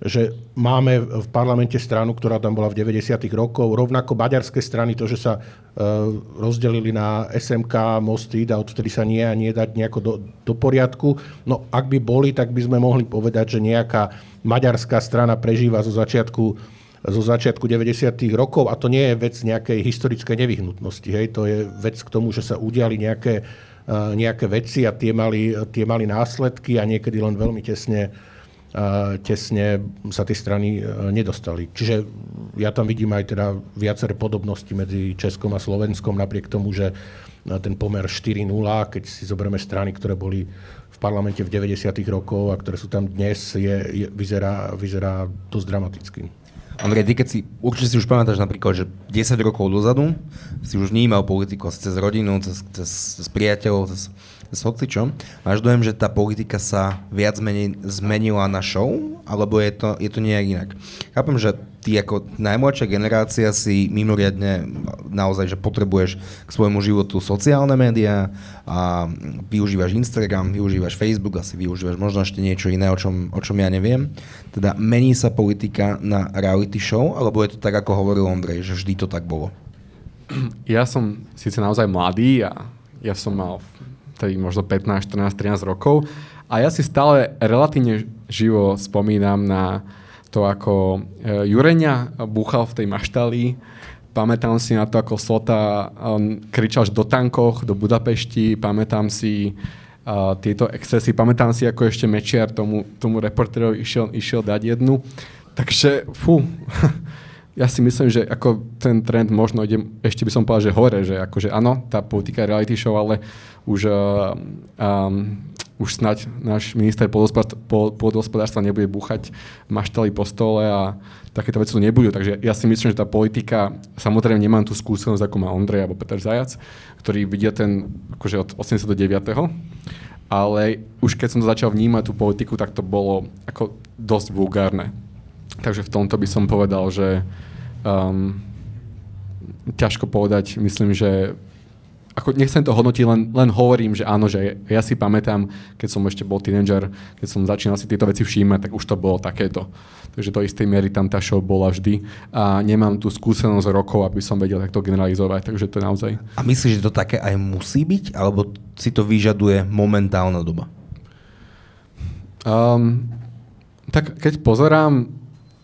že máme v parlamente stranu, ktorá tam bola v deväťdesiatych rokoch. Rovnako baďarské strany, to, že sa uh, rozdelili na es em ká, Mostíd a odtedy sa nie a nie dať nejako do, do poriadku. No ak by boli, tak by sme mohli povedať, že nejaká maďarská strana prežíva zo začiatku zo začiatku deväťdesiatych rokov, a to nie je vec nejakej historickej nevyhnutnosti. Hej? To je vec k tomu, že sa udiali nejaké, uh, nejaké veci a tie mali, tie mali následky a niekedy len veľmi tesne, uh, tesne sa tie strany uh, nedostali. Čiže ja tam vidím aj teda viaceré podobnosti medzi Českom a Slovenskom, napriek tomu, že ten pomer štyri nula, keď si zoberieme strany, ktoré boli v parlamente v deväťdesiatych rokoch a ktoré sú tam dnes, je, je, vyzerá, vyzerá dosť dramaticky. Andrej, ty keď si, určite si už pamätáš napríklad, že desať rokov dozadu si už vnímal politiku cez rodinu, cez, cez, cez priateľov, cez, cez hocičo. Máš dojem, že tá politika sa viac menej zmenila na show, alebo je to, je to nejak inak? Chápem, že ty ako najmladšia generácia si mimoriadne naozaj, že potrebuješ k svojmu životu sociálne médiá a využívaš Instagram, využívaš Facebook, asi využívaš možno ešte niečo iné, o čom, o čom ja neviem. Teda mení sa politika na reality show, alebo je to tak, ako hovoril Ondrej, že vždy to tak bolo? Ja som síce naozaj mladý a ja som mal tedy možno pätnásť, štrnásť, trinásť rokov a ja si stále relatívne živo spomínam na to, ako Jureňa búchal v tej maštali. Pamätám si na to, ako Slota kričal do tankoch, do Budapešti. Pamätám si uh, tieto excesy. Pamätám si, ako ešte Mečiar tomu, tomu reportérovi išiel, išiel dať jednu. Takže, fú, ja si myslím, že ako ten trend možno ide, ešte by som povedal, že hore, že akože áno, tá politika je reality show, ale už, uh, um, už snáď náš minister pôdohospodárstva nebude búchať maštali po stole a takéto veci tu nebudú. Takže ja si myslím, že tá politika, samozrejme nemám tú skúsenosť, ako má Ondrej alebo Peter Zajac, ktorý vidia ten akože od osemdesiatdeväť. Ale už keď som začal vnímať tú politiku, tak to bolo ako dosť vulgárne. Takže v tomto by som povedal, že um, ťažko povedať, myslím, že ako nechcem to hodnotiť, len, len hovorím, že áno, že ja si pamätám, keď som ešte bol tínedžer, keď som začínal si tieto veci všímať, tak už to bolo takéto. Takže do istej miery tam tá show bola vždy a nemám tú skúsenosť rokov, aby som vedel takto generalizovať, takže to je naozaj. A myslíš, že to také aj musí byť, alebo si to vyžaduje momentálna doba? Um, tak keď pozerám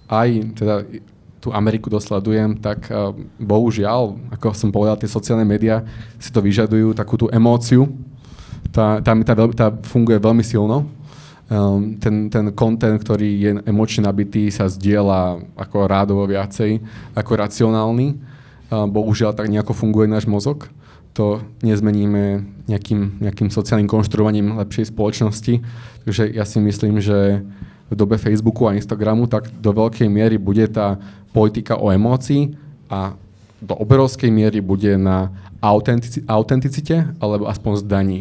aj teda tú Ameriku dosledujem, tak uh, bohužiaľ, ako som povedal, tie sociálne médiá si to vyžadujú, takú tú emóciu. Tá, tá, tá, tá funguje veľmi silno. Um, ten, ten content, ktorý je emočne nabitý, sa zdieľa ako rádovo viacej, ako racionálny. Uh, bohužiaľ, tak nejako funguje náš mozog. To nezmeníme nejakým, nejakým sociálnym konštruovaním lepšej spoločnosti. Takže ja si myslím, že v dobe Facebooku a Instagramu, tak do veľkej miery bude tá politika o emócii a do obrovskej miery bude na autentici- autenticite, alebo aspoň zdaní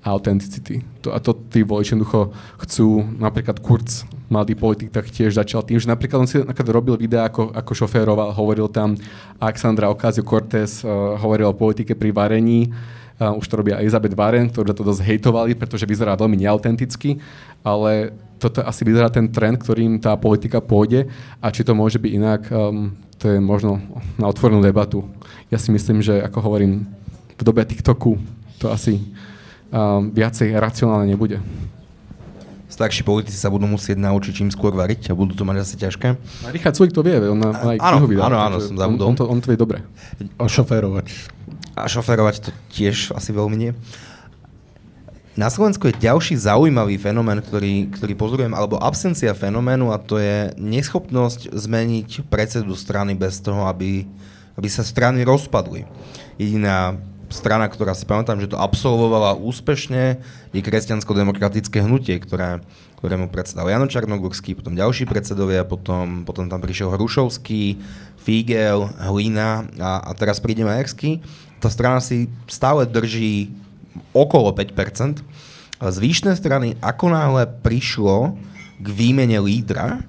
autenticity. To, a to tí voliči jednoducho chcú, napríklad Kurz, mladý politik, tak tiež začal tým, že napríklad on si napríklad robil videá, ako, ako šoféroval, hovoril tam Alexandra Ocasio-Cortez, uh, hovoril o politike pri varení. Uh, už to robia Elizabeth Warren, ktorú to dosť hejtovali, pretože vyzerá veľmi neautenticky, ale toto asi vyzerá ten trend, ktorým tá politika pôjde a či to môže byť inak, um, to je možno na otvorenú debatu. Ja si myslím, že ako hovorím, v dobe TikToku to asi um, viacej racionálne nebude. Starší politici sa budú musieť naučiť čím skôr variť a budú to mať asi ťažké. A Richard Sulik to vie, on má aj knihu vydal. Áno, áno, som zabudol. On, on, to, on to vie dobre. A šoférovať. A šoférovať to tiež asi veľmi nie. Na Slovensku je ďalší zaujímavý fenomén, ktorý, ktorý pozorujem, alebo absencia fenoménu, a to je neschopnosť zmeniť predsedu strany bez toho, aby, aby sa strany rozpadli. Jediná strana, ktorá si pamätám, že to absolvovala úspešne, je Kresťansko-demokratické hnutie, ktoré, ktorému predsedal Jano Čarnogurský, potom ďalší predsedovia, potom, potom tam prišiel Hrušovský, Fígel, Hlina a, a teraz príde Majerský. Tá strana si stále drží okolo päť percent. Z výšnej strany, ako náhle prišlo k výmene lídra,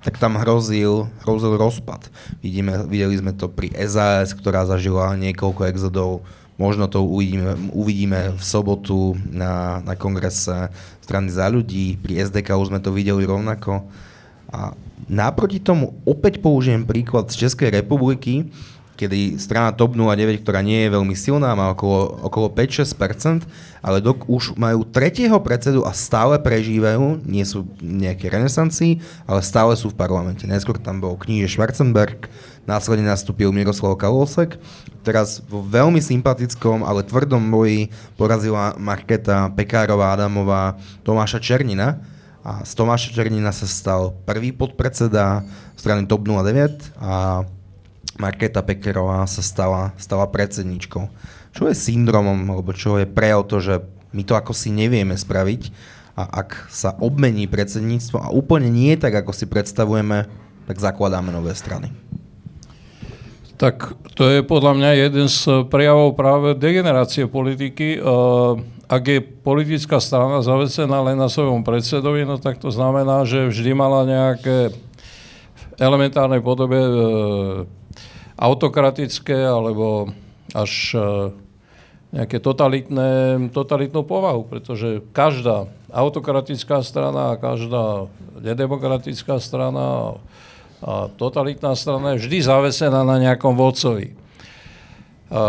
tak tam hrozil, hrozil rozpad. Vidíme, videli sme to pri es a es, ktorá zažila niekoľko exodov. Možno to uvidíme, uvidíme v sobotu na, na kongrese strany Za ľudí. Pri es dé ká už sme to videli rovnako. A naproti tomu opäť použijem príklad z Českej republiky, kedy strana TOP nula deväť, ktorá nie je veľmi silná, má okolo, okolo päť až šesť percent, ale dok už majú tretieho predsedu a stále prežívajú, nie sú nejaké renesanci, ale stále sú v parlamente. Neskôr tam bol Kníže Schwarzenberg, následne nastúpil Miroslav Kalousek, teraz vo veľmi sympatickom, ale tvrdom boji porazila Markéta Pekárová Adamová Tomáša Černina, a z Tomáša Černina sa stal prvý podpredseda strany TOP nula deväť a Markéta Pekárová sa stala, stala predsedničkou. Čo je syndromom, alebo čo je prejav to, že my to ako si nevieme spraviť, a ak sa obmení predsedníctvo a úplne nie tak, ako si predstavujeme, tak zakladáme nové strany. Tak to je podľa mňa jeden z prejavov práve degenerácie politiky. Ak je politická strana zavesená len na svojom predsedovi, no tak to znamená, že vždy mala nejaké elementárnej podobe e, autokratické alebo až e, nejaké totalitné, totalitnú povahu, pretože každá autokratická strana a každá nedemokratická strana a totalitná strana je vždy zavesená na nejakom vodcovi. E,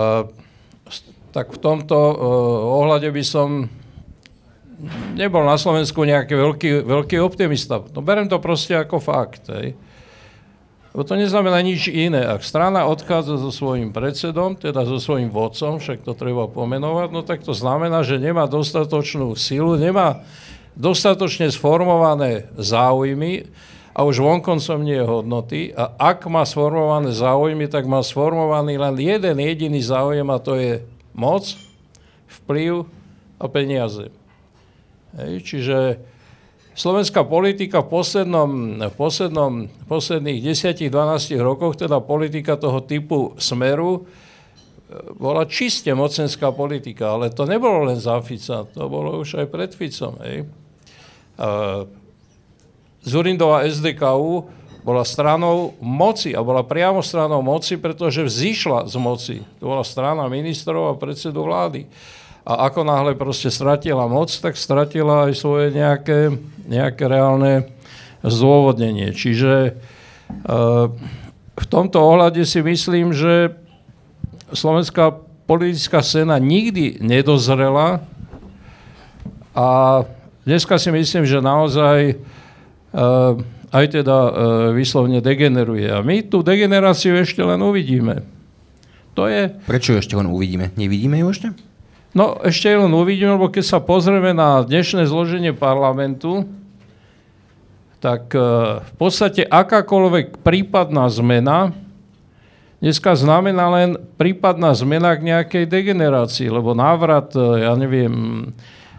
tak v tomto e, ohľade by som nebol na Slovensku nejaký veľký, veľký optimista. No berem to proste ako fakt, hej. Lebo to neznamená nič iné. Ak strana odchádza so svojím predsedom, teda so svojím vodcom, však to treba pomenovať, no tak to znamená, že nemá dostatočnú silu, nemá dostatočne sformované záujmy a už vonkoncom nie hodnoty. A ak má sformované záujmy, tak má sformovaný len jeden jediný záujem, a to je moc, vplyv a peniaze. Hej, čiže slovenská politika v, poslednom, v poslednom, posledných desať až dvanásť rokoch, teda politika toho typu Smeru, bola čiste mocenská politika, ale to nebolo len za Fica, to bolo už aj pred Ficom. Hej. Dzurindová es dé ká ú bola stranou moci a bola priamo stranou moci, pretože vzišla z moci. To bola strana ministrov a predsedu vlády. A ako náhle proste stratila moc, tak stratila aj svoje nejaké, nejaké reálne zdôvodnenie. Čiže e, v tomto ohľade si myslím, že slovenská politická scéna nikdy nedozrela, a dneska si myslím, že naozaj e, aj teda e, výslovne degeneruje. A my tú degeneráciu ešte len uvidíme. To je... Prečo ešte len uvidíme? Nevidíme ju ešte? No, ešte len uvidíme, lebo keď sa pozrieme na dnešné zloženie parlamentu, tak v podstate akákoľvek prípadná zmena dneska znamená len prípadná zmena k nejakej degenerácii, lebo návrat, ja neviem,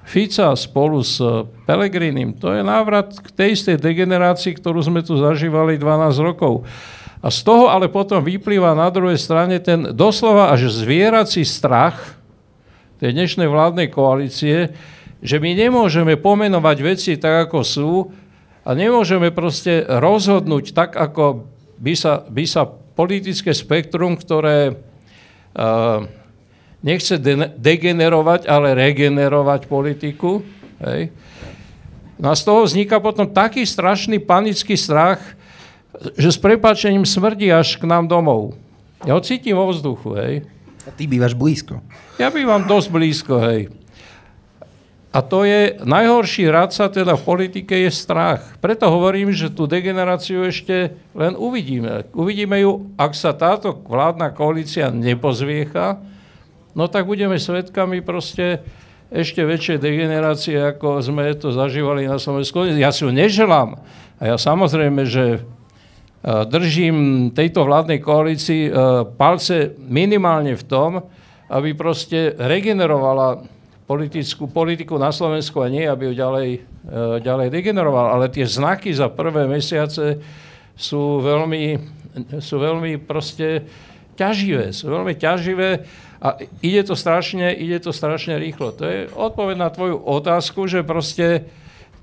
Fica spolu s Pelegrinim, to je návrat k tej istej degenerácii, ktorú sme tu zažívali dvanásť rokov. A z toho ale potom vyplýva na druhej strane ten doslova až zvierací strach tej dnešnej vládnej koalície, že my nemôžeme pomenovať veci tak, ako sú, a nemôžeme proste rozhodnúť tak, ako by sa, by sa politické spektrum, ktoré uh, nechce de- degenerovať, ale regenerovať politiku. Hej. No a z toho vzniká potom taký strašný panický strach, že s prepáčením smrdí až k nám domov. Ja ho cítim vo vzduchu, hej. A ty bývaš blízko. Ja bývam dosť blízko, hej. A to je, najhorší radca teda v politike je strach. Preto hovorím, že tú degeneráciu ešte len uvidíme. Uvidíme ju, ak sa táto vládna koalícia nepozviecha, no tak budeme svedkami proste ešte väčšej degenerácie, ako sme to zažívali na Slovensku. Ja si ju neželám. A ja samozrejme, že držím tejto vládnej koalícii palce minimálne v tom, aby proste regenerovala politickú politiku na Slovensku a nie, aby ju ďalej, ďalej degenerovala. Ale tie znaky za prvé mesiace sú veľmi, sú veľmi proste ťaživé. Sú veľmi ťaživé. A ide to strašne, ide to strašne rýchlo. To je odpoveď na tvoju otázku, že proste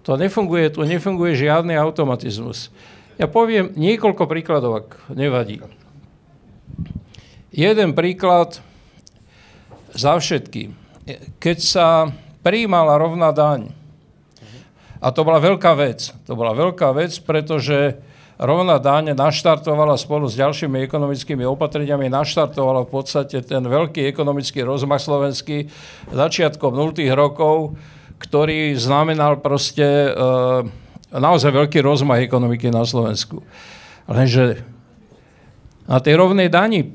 to nefunguje, tu nefunguje žiadny automatizmus. Ja poviem niekoľko príkladov, ak nevadí. Jeden príklad za všetky. Keď sa prijímala rovná daň, a to bola veľká vec, to bola veľká vec, pretože rovná daň naštartovala spolu s ďalšími ekonomickými opatreniami, naštartovala v podstate ten veľký ekonomický rozmach slovenský začiatkom nultých rokov, ktorý znamenal proste e, naozaj veľký rozmach ekonomiky na Slovensku. Lenže na tej rovnej dani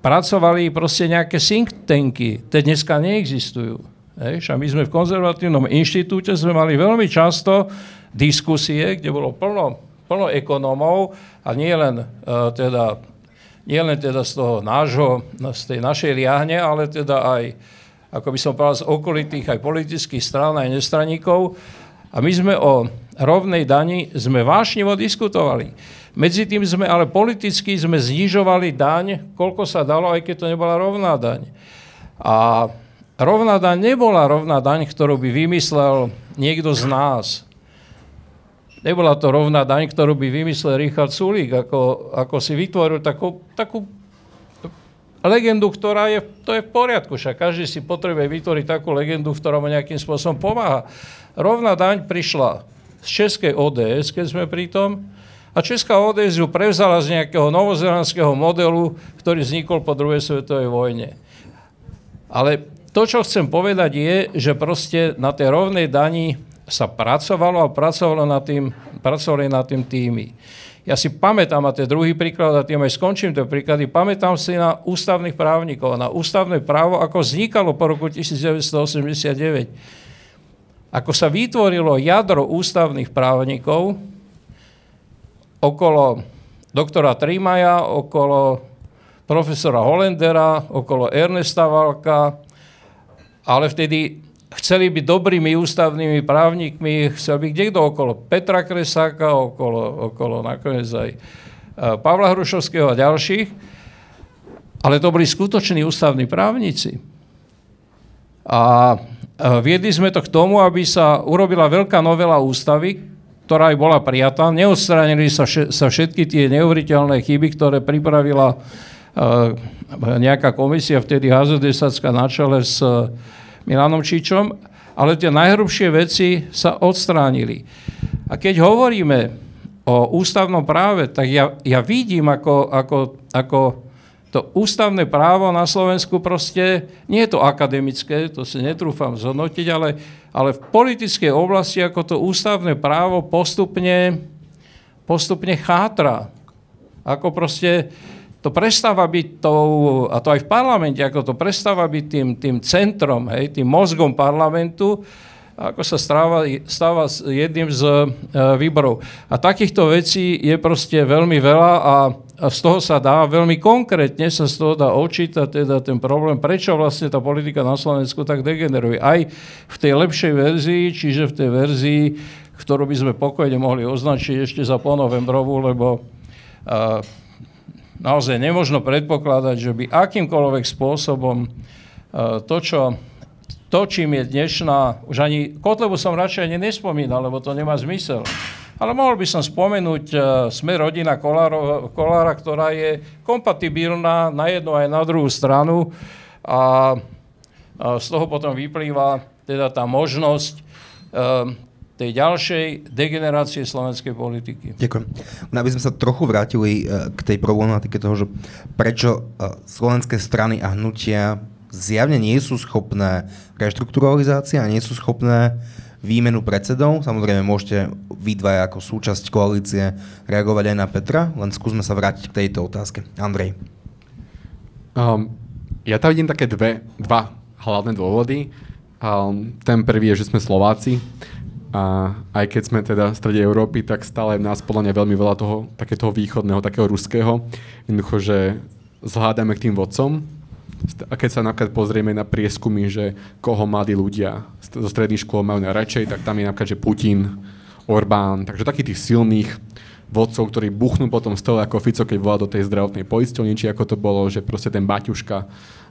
pracovali proste nejaké think tanky, tie dneska neexistujú. Eš? A my sme v Konzervatívnom inštitúte sme mali veľmi často diskusie, kde bolo plno plno ekonómov a nie len, uh, teda, nie len teda z toho nášho, z tej našej liahne, ale teda aj, ako by som povedal, z okolitých aj politických strán, aj nestraníkov. A my sme o rovnej dani sme vášnivo diskutovali. Medzi tým sme ale politicky sme znižovali daň, koľko sa dalo, aj keď to nebola rovná daň. A rovná daň nebola rovná daň, ktorú by vymyslel niekto z nás. Nebola to rovná daň, ktorú by vymyslel Richard Sulík, ako, ako si vytvoril takú, takú legendu, ktorá je, to je v poriadku. Však každý si potrebuje vytvoriť takú legendu, ktorá mu nejakým spôsobom pomáha. Rovná daň prišla z českej ó dé es, keď sme pri tom, a česká ó dé es ju prevzala z nejakého novozelandského modelu, ktorý vznikol po druhej svetovej vojne. Ale to, čo chcem povedať, je, že proste na tej rovnej dani sa pracovalo a pracovalo nad tým, pracovali nad tým týmy. Ja si pamätám, a to je druhý príklad, a tým aj skončím tie príklady, pamätám si na ústavných právnikov, na ústavné právo, ako vznikalo po roku devätnásť osemdesiatdeväť. Ako sa vytvorilo jadro ústavných právnikov okolo doktora Trimaja, okolo profesora Hollendera, okolo Ernesta Valka, ale vtedy chceli byť dobrými ústavnými právnikmi, chcel byť niekto okolo Petra Kresáka, okolo, okolo nakoniec aj Pavla Hrušovského a ďalších. Ale to boli skutoční ústavní právnici. A viedli sme to k tomu, aby sa urobila veľká novela ústavy, ktorá aj bola prijatá. Neodstránili sa všetky tie neuveriteľné chyby, ktoré pripravila nejaká komisia, vtedy há zet desať na čele s Milanom Čičom, ale tie najhrubšie veci sa odstránili. A keď hovoríme o ústavnom práve, tak ja, ja vidím, ako, ako, ako to ústavné právo na Slovensku proste, nie je to akademické, to si netrúfam zhodnotiť, ale, ale v politickej oblasti, ako to ústavné právo postupne, postupne chátra. Ako proste to prestáva byť tou, a to aj v parlamente, ako to prestáva byť tým, tým centrom, hej, tým mozgom parlamentu, ako sa stáva, stáva jedným z e, výborov. A takýchto vecí je proste veľmi veľa a, a z toho sa dá veľmi konkrétne, sa z toho dá odčítať teda ten problém, prečo vlastne tá politika na Slovensku tak degeneruje. Aj v tej lepšej verzii, čiže v tej verzii, ktorú by sme pokojne mohli označiť ešte za ponovembrovú, lebo E, naozaj nemožno predpokladať, že by akýmkoľvek spôsobom to, čo, to čím je dnešná, už ani Kotlebu som radšej ani nespomínal, lebo to nemá zmysel. Ale mohol by som spomenúť Smer rodina Kolárov, Kolára, ktorá je kompatibilná na jednu aj na druhú stranu a z toho potom vyplýva teda tá možnosť tej ďalšej degenerácie slovenskej politiky. Ďakujem. Aby sme sa trochu vrátili k tej problematike toho, že prečo slovenské strany a hnutia zjavne nie sú schopné reštrukturalizácie a nie sú schopné výmenu predsedov. Samozrejme, môžete vy dvaja ako súčasť koalície reagovať aj na Petra, len skúsme sa vrátiť k tejto otázke. Andrej. Um, ja tam vidím také dve, dva hlavné dôvody. A ten prvý je, že sme Slováci a aj keď sme teda v strede Európy, tak stále v nás podľa mňa veľmi veľa toho takého východného, takého ruského. Jednoducho, že zhľadáme k tým vodcom. A keď sa napríklad pozrieme na prieskumy, že koho mladí ľudia zo stredných škôl majú najradšej, tak tam je napríklad, že Putin, Orbán, takže takých tých silných vodcov, ktorí buchnú potom stále ako Fico, keď volá do tej zdravotnej poisťovni, či ako to bolo, že proste ten Baťuška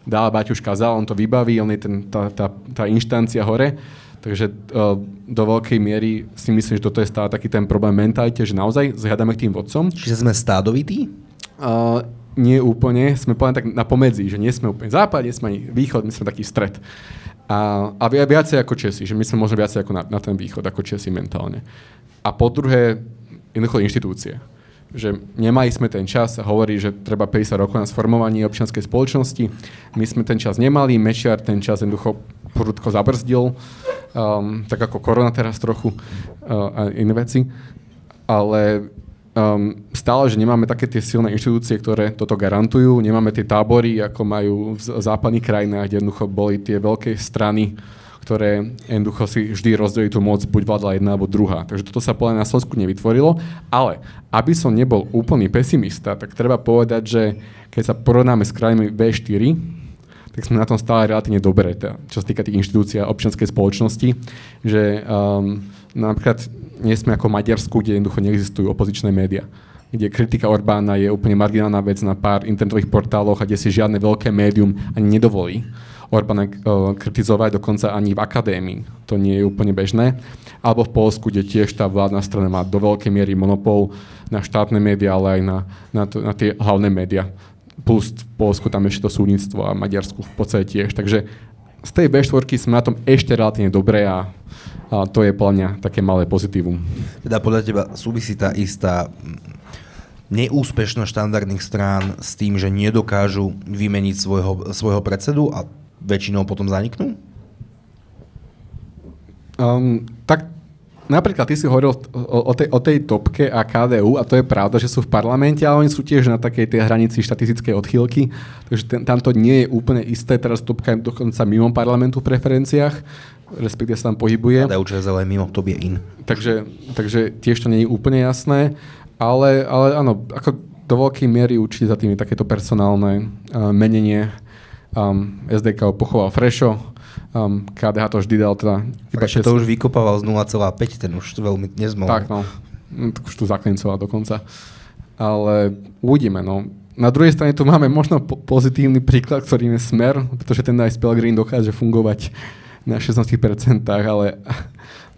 dá, Baťuška za, on to vybaví, on je ten, tá, tá, tá inštancia hore. Takže do veľkej miery si myslím, že toto je stále taký ten problém mentalite, že naozaj zhľadáme k tým vodcom. Čiže sme stádovití? Uh, nie úplne, sme povedali tak na pomedzi, že nie sme úplne západ, nie sme ani východ, my sme taký stred. A, a viacej ako Česi, že my sme možno viacej ako na, na ten východ, ako Česi mentálne. A po druhé, jednoducho inštitúcie. Že nemali sme ten čas, a hovorí, že treba päťdesiat rokov na sformovanie občianskej spoločnosti. My sme ten čas nemali, Mečiar ten čas jednoducho prudko zabrzdil, um, tak ako korona teraz trochu uh, a iné veci. Ale um, stále, že nemáme také tie silné inštitúcie, ktoré toto garantujú. Nemáme tie tábory, ako majú v západných krajinách, kde jednoducho boli tie veľké strany, ktoré jednoducho si vždy rozdelí tú moc, buď vládla jedna, alebo druhá. Takže toto sa podľa na Slovensku nevytvorilo, ale aby som nebol úplný pesimista, tak treba povedať, že keď sa porovnáme s krajinami vé štyri, tak sme na tom stále relatívne dobre, čo sa týka tých inštitúcií a občianskej spoločnosti, že um, napríklad nie sme ako Maďarsku, kde jednoducho neexistujú opozičné médiá, kde kritika Orbána je úplne marginálna vec na pár internetových portáloch a kde si žiadne veľké médium ani nedovolí Orbána kritizovať, dokonca ani v akadémii. To nie je úplne bežné. Alebo v Poľsku, kde tiež tá vládna strana má do veľkej miery monopol na štátne médiá, ale aj na, na, to, na tie hlavné médiá. Plus v Poľsku tam ešte to súdnictvo a Maďarsku v podstate tiež. Takže z tej bé štyri sme na tom ešte relatívne dobré a, a to je plňa také malé pozitívum. Teda podľa teba súvisí tá istá neúspešnosť štandardných strán s tým, že nedokážu vymeniť svojho, svojho predsedu a väčšinou potom zaniknú? Um, tak napríklad ty si hovoril o, o, tej, o tej topke a ká dé ú a to je pravda, že sú v parlamente, ale oni sú tiež na takej tej hranici štatistickej odchýlky, takže ten, tam to nie je úplne isté, teraz topka je dokonca mimo parlamentu v preferenciách, respektíve sa tam pohybuje. Ká dé ú ČSL je mimo, to je in. Takže, takže tiež to nie je úplne jasné, ale, ale áno, ako do veľkej miery určite za tým je takéto personálne uh, menenie. Um, es dé ká pochoval Frešo, um, ká dé há to vždy dal teda... Frešo to už vykopával z nula celá päť, ten už veľmi nezmohol. Tak no, už tu zaklincoval dokonca. Ale uvidíme, no. Na druhej strane tu máme možno po- pozitívny príklad, ktorým je Smer, pretože ten aj Pellegrini dokáže fungovať na šestnásť percent, ale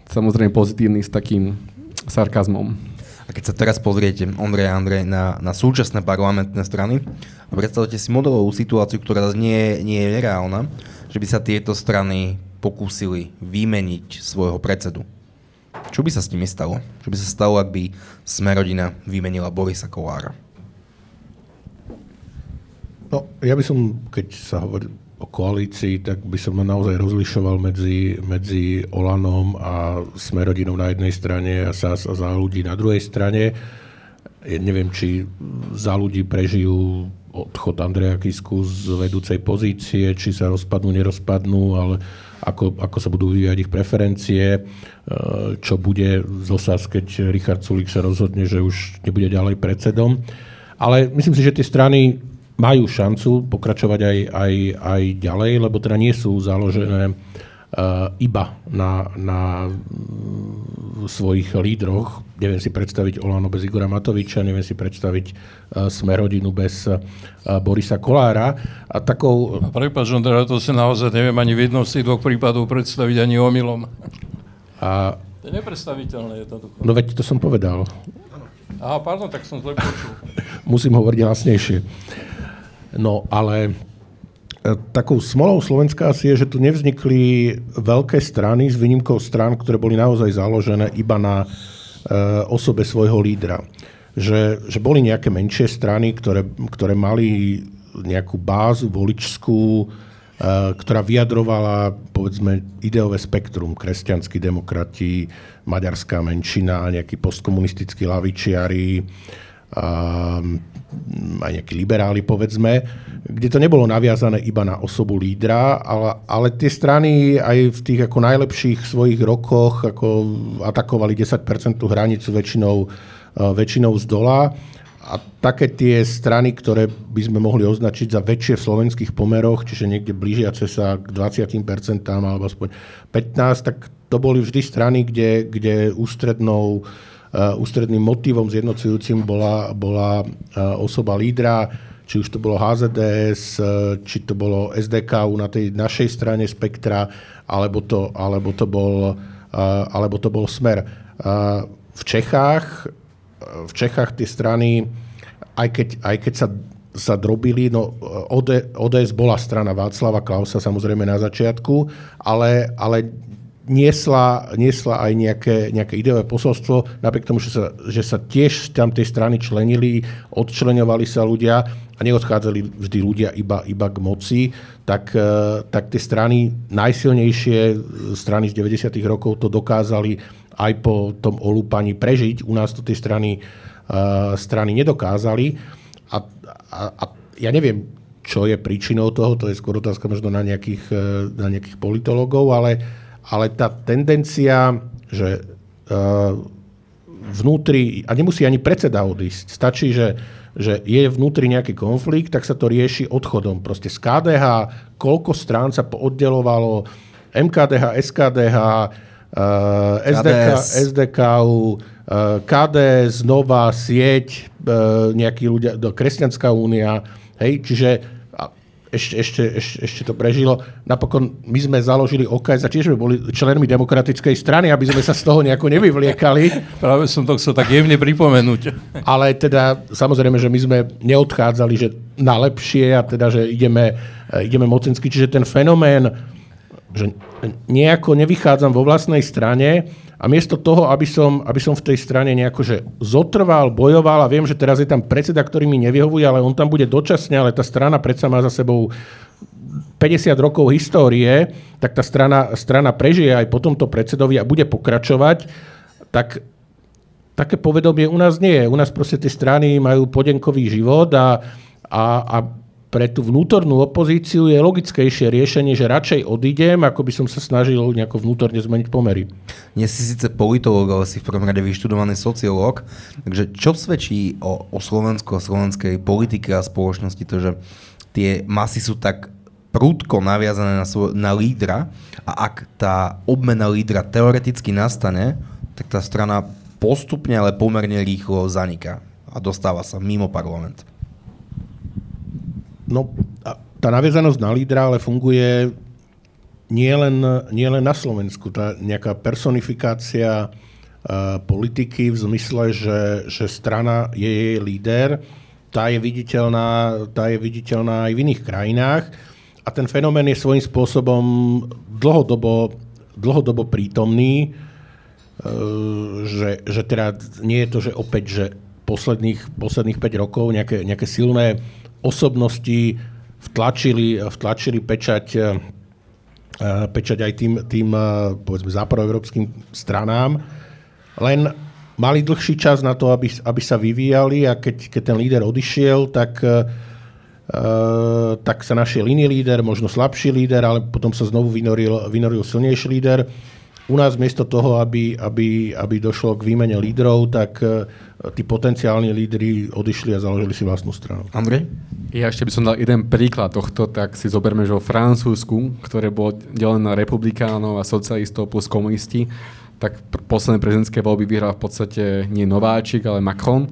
samozrejme pozitívny s takým sarkazmom. A keď sa teraz pozriete, Ondrej a Andrej, na, na súčasné parlamentné strany a predstavte si modelovú situáciu, ktorá nie, nie je reálna, že by sa tieto strany pokúsili vymeniť svojho predsedu. Čo by sa s nimi stalo? Čo by sa stalo, ak by Smerodina vymenila Borisa Kolára? No, ja by som, keď sa hovorí o koalícii, tak by som naozaj rozlišoval medzi, medzi Olanom a Smerodinou na jednej strane a es a es a Za ľudí na druhej strane. Ja neviem, či Za ľudí prežijú odchod Andreja Kisku z vedúcej pozície, či sa rozpadnú, nerozpadnú, ale ako, ako sa budú vyvíjať ich preferencie, čo bude zo es a es, keď Richard Sulík sa rozhodne, že už nebude ďalej predsedom. Ale myslím si, že tie strany majú šancu pokračovať aj, aj, aj ďalej, lebo teda nie sú založené uh, iba na, na svojich lídroch. Neviem si predstaviť Olano bez Igora Matoviča, neviem si predstaviť uh, Smerodinu bez uh, Borisa Kolára. A takou... A prepáč, Ondra, to si naozaj neviem ani v jednom z tých dvoch prípadov predstaviť ani omylom. A... To je nepredstaviteľné. Je to ducho. No veď to som povedal. Aha, pardon, tak som zle počul. Musím hovoriť hlasnejšie. No, ale takou smolou Slovenska asi je, že tu nevznikli veľké strany s výnimkou strán, ktoré boli naozaj založené iba na e, osobe svojho lídra. Že, že boli nejaké menšie strany, ktoré, ktoré mali nejakú bázu voličskú, e, ktorá vyjadrovala, povedzme, ideové spektrum. Kresťanskí demokrati, maďarská menšina, nejakí postkomunistickí lavičiari, a aj nejakí liberáli, povedzme, kde to nebolo naviazané iba na osobu lídra, ale, ale tie strany aj v tých ako najlepších svojich rokoch ako atakovali desať percent hranicu väčšinou, väčšinou z dola. A také tie strany, ktoré by sme mohli označiť za väčšie v slovenských pomeroch, čiže niekde blížiace sa k dvadsať percent alebo aspoň pätnásť percent, tak to boli vždy strany, kde, kde ústrednou, ústredným motivom zjednocujúcim bola, bola osoba lídra, či už to bolo há zet dé es, či to bolo es dé ká ú na tej našej strane spektra, alebo to, alebo to, bol, alebo to bol Smer. V Čechách V Čechách tie strany, aj keď, aj keď sa, sa drobili, no ó dé es bola strana Václava Klausa samozrejme na začiatku, ale, ale niesla, niesla aj nejaké, nejaké ideové posolstvo, napriek tomu, že sa, že sa tiež tam tej strany členili, odčleňovali sa ľudia a neodchádzali vždy ľudia iba, iba k moci, tak, tak tie strany, najsilnejšie strany z deväťdesiatych rokov to dokázali aj po tom olúpaní prežiť. U nás to tie strany, uh, strany nedokázali. A, a, a ja neviem, čo je príčinou toho, to je skôr otázka možno na nejakých, na nejakých politologov, ale, ale tá tendencia, že uh, vnútri, a nemusí ani predseda odísť, stačí, že, že je vnútri nejaký konflikt, tak sa to rieši odchodom. Proste z ká dé há, koľko strán sa pooddelovalo, em ká dé há, es ká dé há, Uh, es dé ká, es dé ká ú, uh, ká dé es, Nová sieť, uh, nejakí ľudia, do Kresťanská únia, hej, čiže a, ešte, ešte, ešte, ešte to prežilo. Napokon my sme založili ó ká es a tiež sme boli členmi demokratickej strany, aby sme sa z toho nejako nevyvliekali. Práve som to chcel tak jemne pripomenúť. Ale teda samozrejme, že my sme neodchádzali, že na lepšie a teda, že ideme, ideme mocensky, čiže ten fenomén, že nejako nevychádzam vo vlastnej strane a miesto toho, aby som, aby som v tej strane nejako že zotrval, bojoval a viem, že teraz je tam predseda, ktorý mi nevyhovuje, ale on tam bude dočasne, ale tá strana predsa má za sebou päťdesiat rokov histórie, tak tá strana, strana prežije aj po tomto predsedovi a bude pokračovať, tak také povedomie u nás nie je. U nás proste tie strany majú podenkový život a, a, a pre tú vnútornú opozíciu je logickejšie riešenie, že radšej odídem, ako by som sa snažil nejako vnútorne zmeniť pomery. Nie si síce politológ, ale si v prvom rade vyštudovaný sociológ. Takže čo svedčí o, o Slovensku a slovenskej politike a spoločnosti to, že tie masy sú tak prúdko naviazané na, svo- na lídra a ak tá obmena lídra teoreticky nastane, tak tá strana postupne, ale pomerne rýchlo zaniká a dostáva sa mimo parlament. No, tá naviazanosť na lídra ale funguje nielen nie len na Slovensku. Tá nejaká personifikácia uh, politiky v zmysle, že, že strana je jej líder, tá je viditeľná, tá je viditeľná aj v iných krajinách. A ten fenomén je svojím spôsobom dlhodobo, dlhodobo prítomný, uh, že, že teda nie je to, že opäť, že posledných, posledných päť rokov nejaké, nejaké silné osobnosti vtlačili, vtlačili pečať, pečať aj tým, tým povedzme, západoeurópskym stranám. Len mali dlhší čas na to, aby, aby sa vyvíjali a keď, keď ten líder odišiel, tak, tak sa našiel iný líder, možno slabší líder, ale potom sa znovu vynoril, vynoril silnejší líder. U nás miesto toho, aby, aby, aby došlo k výmene lídrov, tak tí potenciálni lídri odišli a založili si vlastnú stranu. Andrej? Ja ešte by som dal jeden príklad tohto, tak si zoberme, že o Francúzsku, ktoré bolo delené na republikánov a socialistov plus komunisti, tak posledné prezidentské voľby vyhral v podstate nie Nováčik, ale Macron.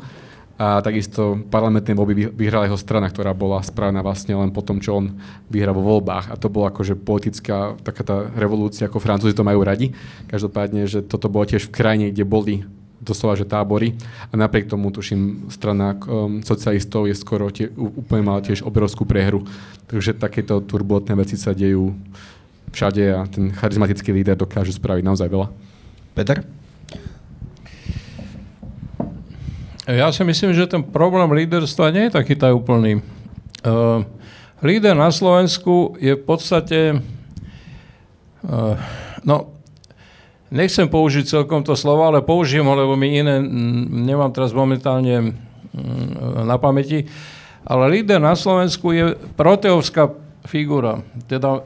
A takisto parlamentné voľby vyhrala jeho strana, ktorá bola správna vlastne len po tom, čo on vyhral vo voľbách. A to bola akože politická taká tá revolúcia, ako Francúzi to majú radi. Každopádne, že toto bolo tiež v krajine, kde boli doslova, že tábory. A napriek tomu, tuším, strana um, socialistov je skoro tie, úplne mala tiež obrovskú prehru. Takže takéto turbulentné veci sa dejú všade a ten charizmatický líder dokáže spraviť naozaj veľa. Peter? Ja si myslím, že ten problém líderstva nie je taký tajúplný. Uh, líder na Slovensku je v podstate... Uh, no, nechcem použiť celkom to slovo, ale použijem ho, lebo mi iné nemám teraz momentálne na pamäti. Ale líder na Slovensku je proteovská figura, teda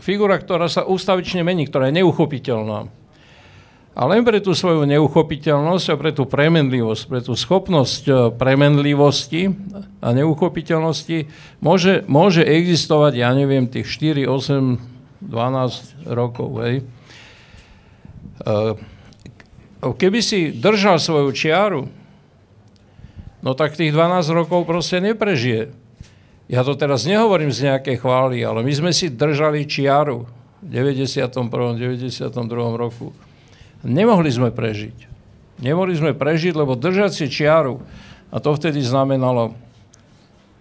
figura, ktorá sa ústavične mení, ktorá je neuchopiteľná. A len pre tú svoju neuchopiteľnosť a pre tú premenlivosť, pre tú schopnosť premenlivosti a neuchopiteľnosti môže, môže existovať, ja neviem, tých štyri, osem, dvanásť rokov. Hej. Keby si držal svoju čiaru, no tak tých dvanásť rokov proste neprežije. Ja to teraz nehovorím z nejakej chvály, ale my sme si držali čiaru v deväťdesiatom prvom, deväťdesiatom druhom roku. Nemohli sme prežiť. Nemohli sme prežiť, lebo držať si čiaru. A to vtedy znamenalo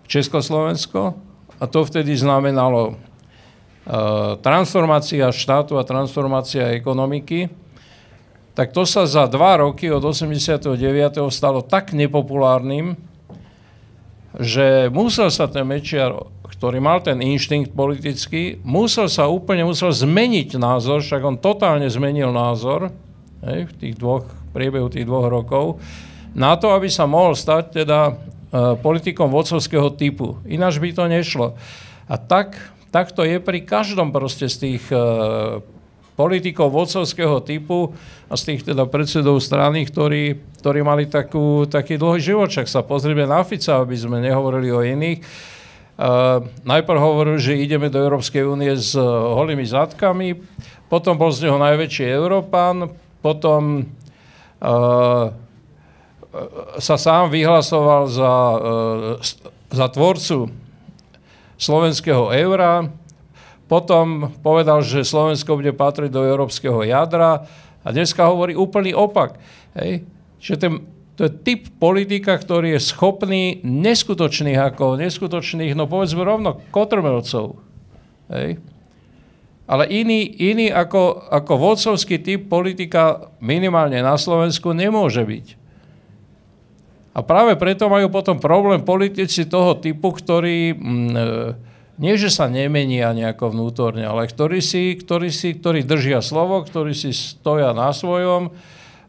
Československo a to vtedy znamenalo uh, transformácia štátu a transformácia ekonomiky. Tak to sa za dva roky od osemdesiateho deviateho stalo tak nepopulárnym, že musel sa ten Mečiar, ktorý mal ten inštinkt politický, musel sa úplne musel zmeniť názor, však on totálne zmenil názor, hej, v tých dvoch, priebehu tých dvoch rokov, na to, aby sa mohol stať teda e, politikom vodcovského typu. Ináč by to nešlo. A tak, tak to je pri každom proste z tých e, politikov vodcovského typu a z tých teda predsedov strany, ktorí, ktorí mali takú, taký dlhý život. Však sa pozrieme na Fica, aby sme nehovorili o iných. Uh, najprv hovoril, že ideme do Európskej únie s uh, holými zadkami, potom bol z neho najväčší Európan, potom uh, sa sám vyhlasoval za, uh, za tvorcu slovenského eura. Potom povedal, že Slovensko bude patriť do európskeho jadra a dneska hovorí úplný opak. Hej? Že ten, to je typ politika, ktorý je schopný neskutočných, ako neskutočných, no povedzme rovno, kotrmelcov. Hej? Ale iný, iný ako, ako vodcovský typ politika minimálne na Slovensku nemôže byť. A práve preto majú potom problém politici toho typu, ktorí... Mm, nie, že sa nemenia nejako vnútorne, ale ktorí si, ktorí si, ktorí držia slovo, ktorí si stoja na svojom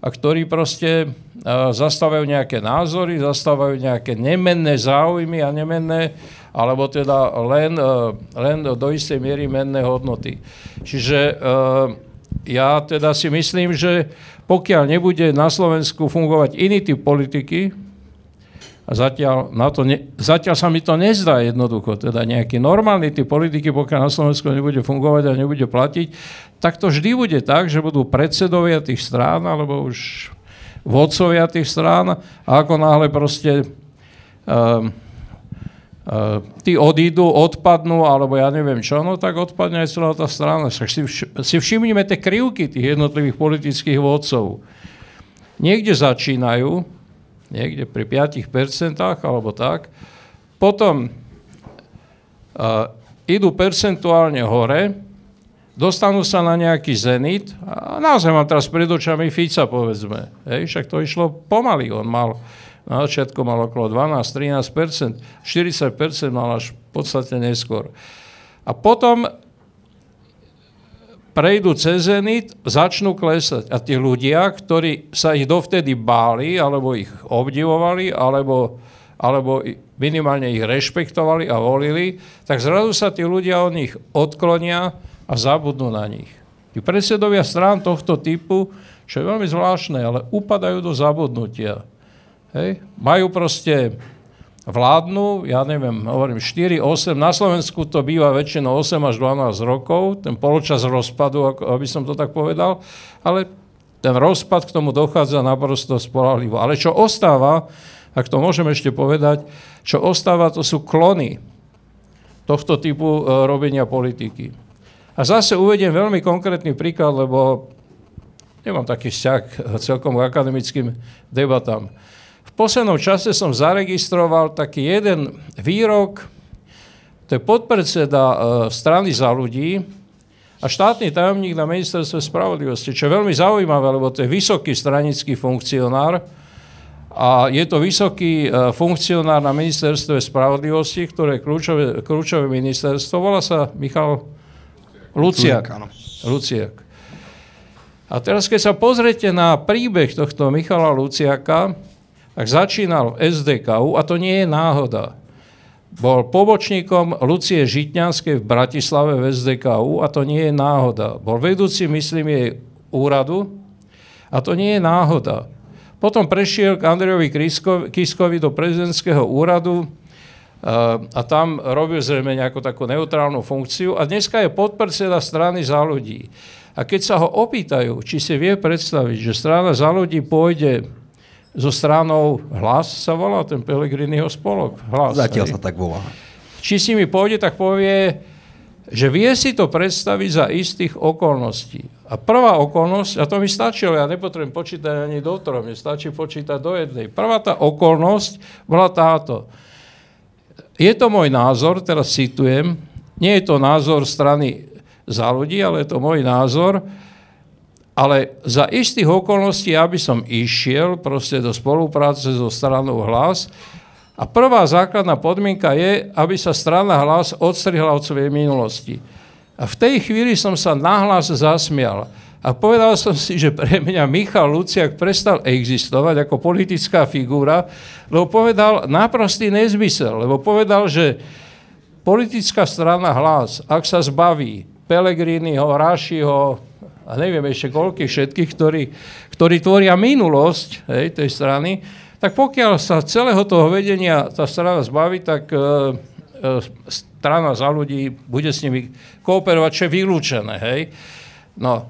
a ktorí proste uh, zastávajú nejaké názory, zastávajú nejaké nemenné záujmy a nemenné, alebo teda len, uh, len do istej miery menné hodnoty. Čiže uh, ja teda si myslím, že pokiaľ nebude na Slovensku fungovať iný typ politiky, a zatiaľ, na to ne, zatiaľ sa mi to nezdá jednoducho, teda nejaký normálny typ politiky, pokiaľ na Slovensku nebude fungovať a nebude platiť, tak to vždy bude tak, že budú predsedovia tých strán, alebo už vodcovia tých strán a ako náhle proste um, uh, tí odídu, odpadnú, alebo ja neviem čo, no tak odpadne aj celá tá strana. Však si, vš- si všimnime tie krivky tých jednotlivých politických vodcov. Niekde začínajú, niekde pri päť percent alebo tak. Potom uh, idú percentuálne hore, dostanú sa na nejaký zenit a naozaj mám teraz pred očami Fica, povedzme. Hej, však to išlo pomaly. On mal, na začiatku mal okolo dvanásť až trinásť percent, štyridsať percent mal až v podstate neskôr. A potom prejdú cez zenit, začnú klesať. A tí ľudia, ktorí sa ich dovtedy báli, alebo ich obdivovali, alebo, alebo minimálne ich rešpektovali a volili, tak zrazu sa tí ľudia od nich odklonia a zabudnú na nich. Tí predsedovia strán tohto typu, čo je veľmi zvláštne, ale upadajú do zabudnutia. Hej? Majú proste... vládnu, ja neviem, hovorím štyri, osem, na Slovensku to býva väčšinou osem až dvanásť rokov, ten poločas rozpadu, aby som to tak povedal, ale ten rozpad k tomu dochádza naprosto spoľahlivo. Ale čo ostáva, ak to môžem ešte povedať, čo ostáva, to sú klony tohto typu robenia politiky. A zase uvediem veľmi konkrétny príklad, lebo nemám taký vzťah celkom k akademickým debatám. V poslednom čase som zaregistroval taký jeden výrok, to je podpredseda strany Za ľudí a štátny tajomník na ministerstve spravodlivosti, čo je veľmi zaujímavé, lebo to je vysoký stranický funkcionár a je to vysoký funkcionár na ministerstve spravodlivosti, ktoré je kľúčové, kľúčové ministerstvo, volá sa Michal Luciak. Luciak. A teraz, keď sa pozriete na príbeh tohto Michala Luciaka, tak začínal es dé ká ú a to nie je náhoda. Bol pobočníkom Lucie Žitňanskej v Bratislave v es dé ká ú a to nie je náhoda. Bol vedúci, myslím, jej úradu a to nie je náhoda. Potom prešiel k Andrejovi Kiskovi do prezidentského úradu a tam robil zrejme nejakú takú neutrálnu funkciu a dneska je podpredseda strany Za ľudí. A keď sa ho opýtajú, či si vie predstaviť, že strana Za ľudí pôjde so stranou Hlas, sa volá ten Pellegriniho spolok. Hlas, Zatiaľ aj. Sa tak volá. Či si mi pôjde, tak povie, že vie si to predstaviť za istých okolností. A prvá okolnosť, a to mi stačilo, ja nepotrebujem počítať ani do troch, mi stačí počítať do jednej. Prvá tá okolnosť bola táto. Je to môj názor, teraz citujem, nie je to názor strany Za ľudí, ale je to môj názor, ale za istých okolností ja by som išiel proste do spolupráce so stranou Hlas a prvá základná podmienka je, aby sa strana Hlas odstrihla od svojej minulosti. A v tej chvíli som sa nahlas zasmial a povedal som si, že pre mňa Michal Luciak prestal existovať ako politická figura, lebo povedal naprostý nezmysel, lebo povedal, že politická strana Hlas, ak sa zbaví Pellegriniho, Rašiho, a neviem ešte koľkých všetkých, ktorí, ktorí tvoria minulosť, hej, tej strany, tak pokiaľ sa celého toho vedenia tá strana zbaví, tak e, e, strana Za ľudí bude s nimi kooperovať, čo je vylúčené. Hej. No.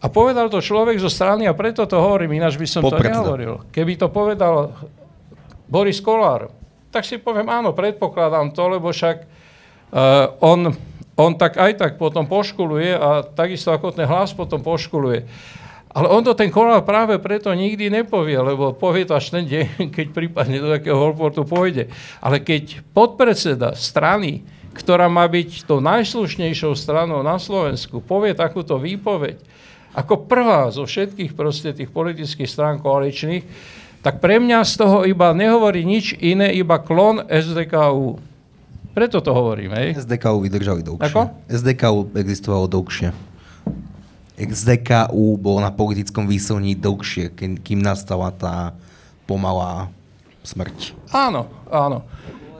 A povedal to človek zo strany a preto to hovorím, ináč by som to nehovoril. Keby to povedal Boris Kollár, tak si poviem, áno, predpokladám to, lebo však e, on... On tak aj tak potom poškuluje a takisto ako ten Hlas potom poškuluje. Ale on to ten Kollár práve preto nikdy nepovie, lebo povie to až ten deň, keď prípadne do takého Holportu pôjde. Ale keď podpredseda strany, ktorá má byť tou najslušnejšou stranou na Slovensku, povie takúto výpoveď, ako prvá zo všetkých proste tých politických strán koaličných, tak pre mňa z toho iba nehovorí nič iné, iba klon es dé ká ú. Preto to hovorím, hej. es dé ká ú vydržali dlhšie. Ako? es dé ká ú existovalo dlhšie. es dé ká ú bolo na politickom výsilní dlhšie, kým nastala tá pomalá smrť. Áno, áno.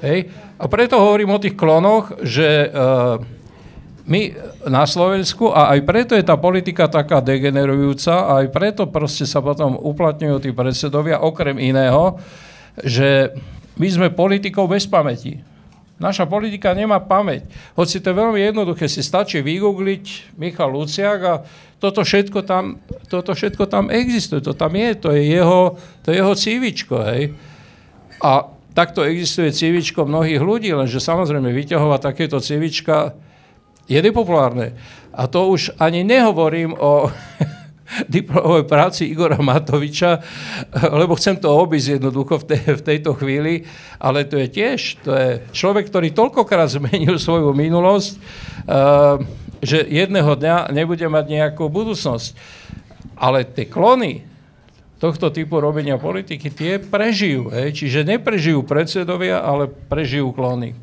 Hej. A preto hovorím o tých klonoch, že uh, my na Slovensku, a aj preto je tá politika taká degenerujúca, a aj preto proste sa potom uplatňujú tí predsedovia, okrem iného, že my sme politikou bez pamäti. Naša politika nemá pamäť. Hoci to je veľmi jednoduché, si stačí vygoogliť Michal Luciak a toto všetko tam, toto všetko tam existuje, to tam je, to je jeho, to je jeho civičko, hej. A takto existuje civičko mnohých ľudí, lenže samozrejme vyťahovať takéto civička je nepopulárne. A to už ani nehovorím o diplomovej práci Igora Matoviča, lebo chcem to obísť jednoducho v, te, v tejto chvíli, ale to je tiež, to je človek, ktorý toľkokrát zmenil svoju minulosť, uh, že jedného dňa nebude mať nejakú budúcnosť. Ale tie klony tohto typu robenia politiky, tie prežijú, hej? Čiže neprežijú predsedovia, ale prežijú klony.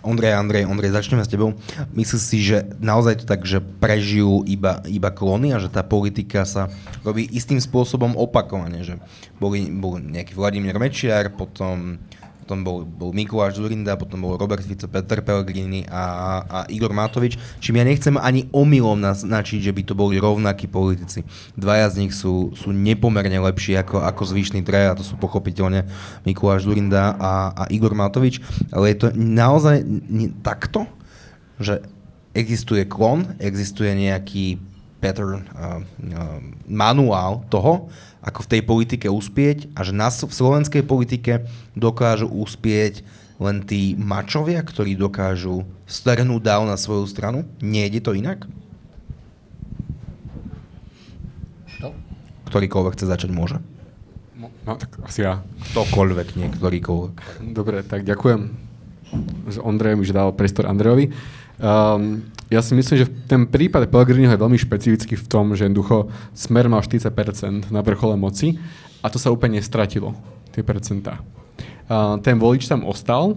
Ondrej, Ondrej, Ondrej, začneme s tebou. Myslíš si, že naozaj to tak, že prežijú iba, iba klony a že tá politika sa robí istým spôsobom opakovane, že boli, bol nejaký Vladimír Mečiar, potom, potom bol, bol Mikuláš Zurinda, potom bol Robert Fico, Peter Pellegrini a, a Igor Matovič, čím ja nechcem ani omylom naznačiť, že by to boli rovnakí politici. Dvaja z nich sú, sú nepomerne lepší ako, ako zvyšný traja, to sú pochopiteľne Mikuláš Zurinda a, a Igor Matovič, ale je to naozaj takto, že existuje klon, existuje nejaký pattern, uh, uh, manuál toho, ako v tej politike uspieť a že na, v slovenskej politike dokážu uspieť len tí mačovia, ktorí dokážu strhnúť dál na svoju stranu? Nie ide to inak? No. Ktorýkoľvek chce začať môže. No, no tak asi ja. Ktokoľvek, nie ktorýkoľvek. Dobre, tak ďakujem. S Ondrejom už dal priestor Andrejovi. Um, ja si myslím, že ten prípad Pellegriniho je veľmi špecifický v tom, že jednoducho Smer mal štyridsať percent na vrchole moci a to sa úplne stratilo, tie percentá. Uh, ten volič tam ostal,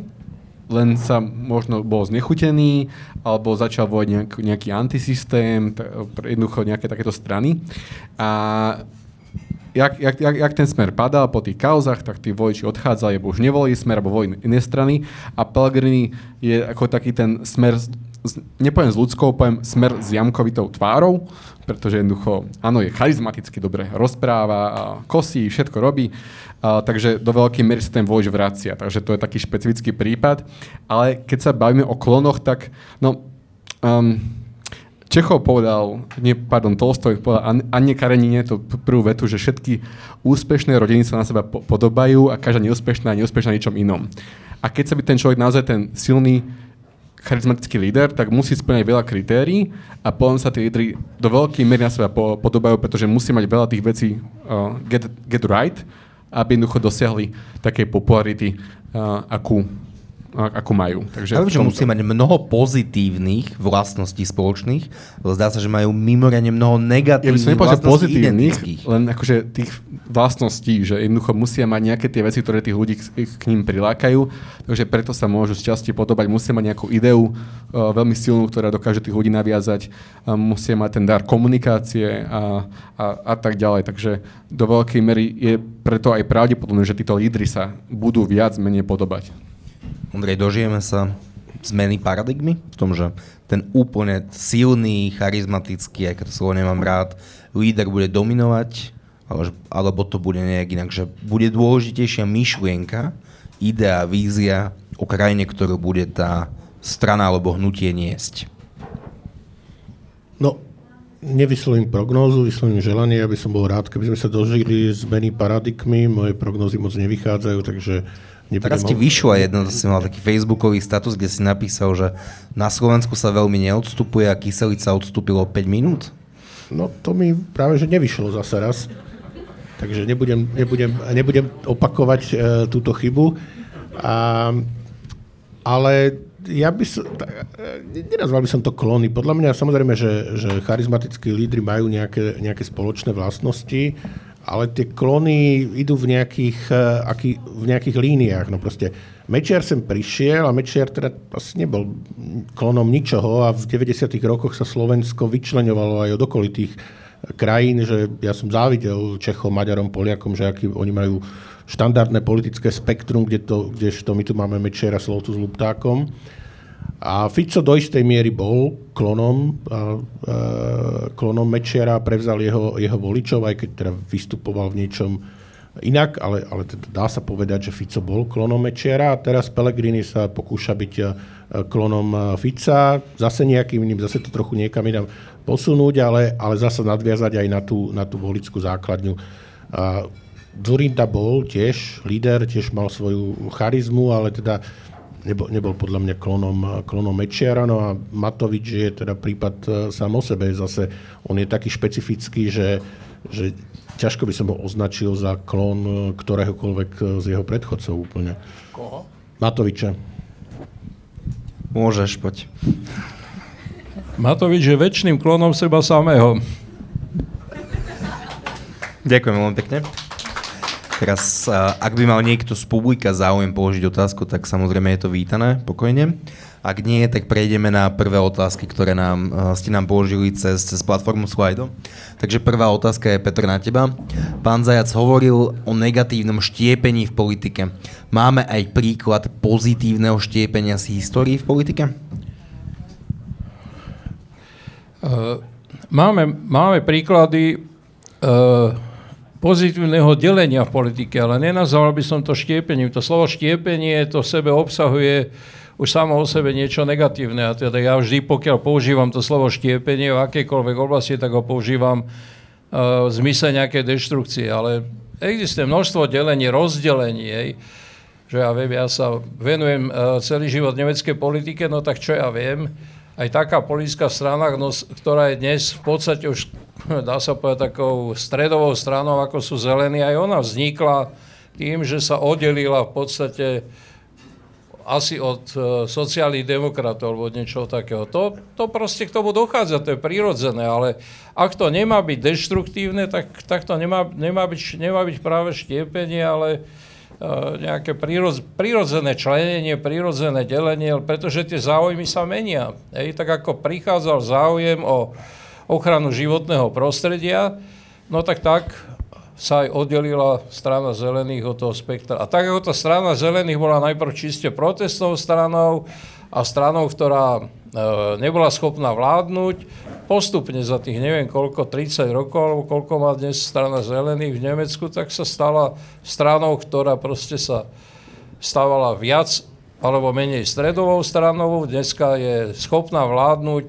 len sa možno bol znechutený alebo začal voliť nejak, nejaký antisystém, jednoducho nejaké takéto strany. A jak, jak, jak, jak ten Smer padá po tých kauzách, tak tí voliči odchádzajú, lebo už nevolí Smer, alebo volí iné strany a Pellegrini je ako taký ten Smer, nepoviem s ľudskou, poviem Smer s jamkovitou tvárou, pretože jednoducho, áno, je charizmaticky, dobre rozpráva, kosí, všetko robí, a, takže do veľkej miery sa ten volič vracia, takže to je taký špecifický prípad, ale keď sa bavíme o klonoch, tak no... Um, Čechov povedal, nie, pardon, Tolstoj povedal Anne Karenine tú prvú vetu, že všetky úspešné rodiny sa na seba po- podobajú a každá neúspešná je neúspešná ničom inom. A keď sa by ten človek naozaj ten silný charizmatický líder, tak musí splňať veľa kritérií a potom sa tí lídri do veľkej miery na seba po- podobajú, pretože musí mať veľa tých vecí uh, get, get right, aby jednoducho dosiahli takej popularity, uh, akú ako majú. Takže ale že tom... musí mať mnoho pozitívnych vlastností spoločných, ale zdá sa, že majú mimoriadne mnoho negatívnych ja vlastností identických. Len akože tých vlastností, že jednoducho musia mať nejaké tie veci, ktoré tých ľudí k ním prilákajú, takže preto sa môžu šťastie podobať, musia mať nejakú ideu uh, veľmi silnú, ktorá dokáže tých ľudí naviazať, uh, musia mať ten dar komunikácie a, a, a tak ďalej. Takže do veľkej miery je preto aj pravdepodobné, že títo lídri sa budú viac menej podobať. Ondrej, dožijeme sa zmeny paradigmy v tom, že ten úplne silný, charizmatický, aké to slovo nemám rád, líder bude dominovať, alebo to bude nejak inak, že bude dôležitejšia myšlienka, idea, vízia o krajine, ktorú bude tá strana alebo hnutie niesť. No, nevyslovím prognózu, vyslovím želanie, aby som bol rád, keby sme sa dožili zmeny paradigmy, moje prognózy moc nevychádzajú, takže teraz ti vyšla jedna, to si mal taký facebookový status, kde si napísal, že na Slovensku sa veľmi neodstupuje a kyselica odstúpila o päť minút. No to mi práve, že nevyšlo zase raz. Takže nebudem, nebudem, nebudem opakovať e, túto chybu. A, ale ja by som... E, nenazval by som to klony. Podľa mňa samozrejme, že, že charizmatickí lídri majú nejaké, nejaké spoločné vlastnosti, ale tie klony idú v nejakých, aký, v nejakých líniách. No proste Mečiar sem prišiel a Mečiar teda asi nebol klonom ničoho a v deväťdesiatych rokoch sa Slovensko vyčleňovalo aj od okolitých krajín, že ja som závidel Čechom, Maďarom, Poliakom, že aký oni majú štandardné politické spektrum, kde to, kdežto my tu máme Mečiara, Slovcu s Luptákom. A Fico do istej miery bol klonom, a, a, klonom Mečiara, prevzal jeho, jeho voličov, aj keď teda vystupoval v niečom inak, ale, ale teda dá sa povedať, že Fico bol klonom Mečiara a teraz Pellegrini sa pokúša byť klonom Fica, zase nejakým iným, zase to trochu niekam inám posunúť, ale, ale zase nadviazať aj na tú, na tú voličskú základňu. A Dzurinda bol tiež líder, tiež mal svoju charizmu, ale teda Nebol, nebol podľa mňa klonom, klonom Mečiara, no a Matovič je teda prípad sám o sebe. Zase on je taký špecifický, že, že ťažko by som ho označil za klon ktoréhokoľvek z jeho predchodcov úplne. Koho? Matoviča. Môžeš, poď. Matovič je väčšným klonom seba samého. Ďakujem veľmi pekne. Teraz, ak by mal niekto z publika záujem položiť otázku, tak samozrejme je to vítané, pokojne. Ak nie, tak prejdeme na prvé otázky, ktoré nám, ste nám položili cez, cez platformu Slido. Takže prvá otázka je, Petr, na teba. Pán Zajac hovoril o negatívnom štiepení v politike. Máme aj príklad pozitívneho štiepenia z histórii v politike? Uh, máme, máme príklady... Uh... pozitívneho delenia v politike, ale nenazval by som to štiepením. To slovo štiepenie to v sebe obsahuje už samo o sebe niečo negatívne. A teda ja vždy, pokiaľ používam to slovo štiepenie v akejkoľvek oblasti, tak ho používam uh, v zmysle nejakej deštrukcie. Ale existuje množstvo delení, rozdelení. Že ja viem, ja sa venujem uh, celý život nemeckej politike, no tak čo ja viem, aj taká politická strana, no, ktorá je dnes v podstate už dá sa povedať takou stredovou stranou, ako sú zelení. Aj ona vznikla tým, že sa oddelila v podstate asi od sociálnych demokratov alebo od niečoho takého. To, to proste k tomu dochádza, to je prirodzené, ale ak to nemá byť deštruktívne, tak, tak to nemá, nemá, byť, nemá byť práve štiepenie, ale uh, nejaké prírodz, prírodzené členenie, prírodzené delenie, pretože tie záujmy sa menia. Ej, tak ako prichádzal záujem o ochranu životného prostredia, no tak tak sa aj oddelila strana zelených od toho spektra. A tak ako tá strana zelených bola najprv čiste protestnou stranou a stranou, ktorá e, nebola schopná vládnuť, postupne za tých neviem koľko, tridsať rokov, alebo koľko má dnes strana zelených v Nemecku, tak sa stala stranou, ktorá proste sa stávala viac alebo menej stredovou stranou, dneska je schopná vládnuť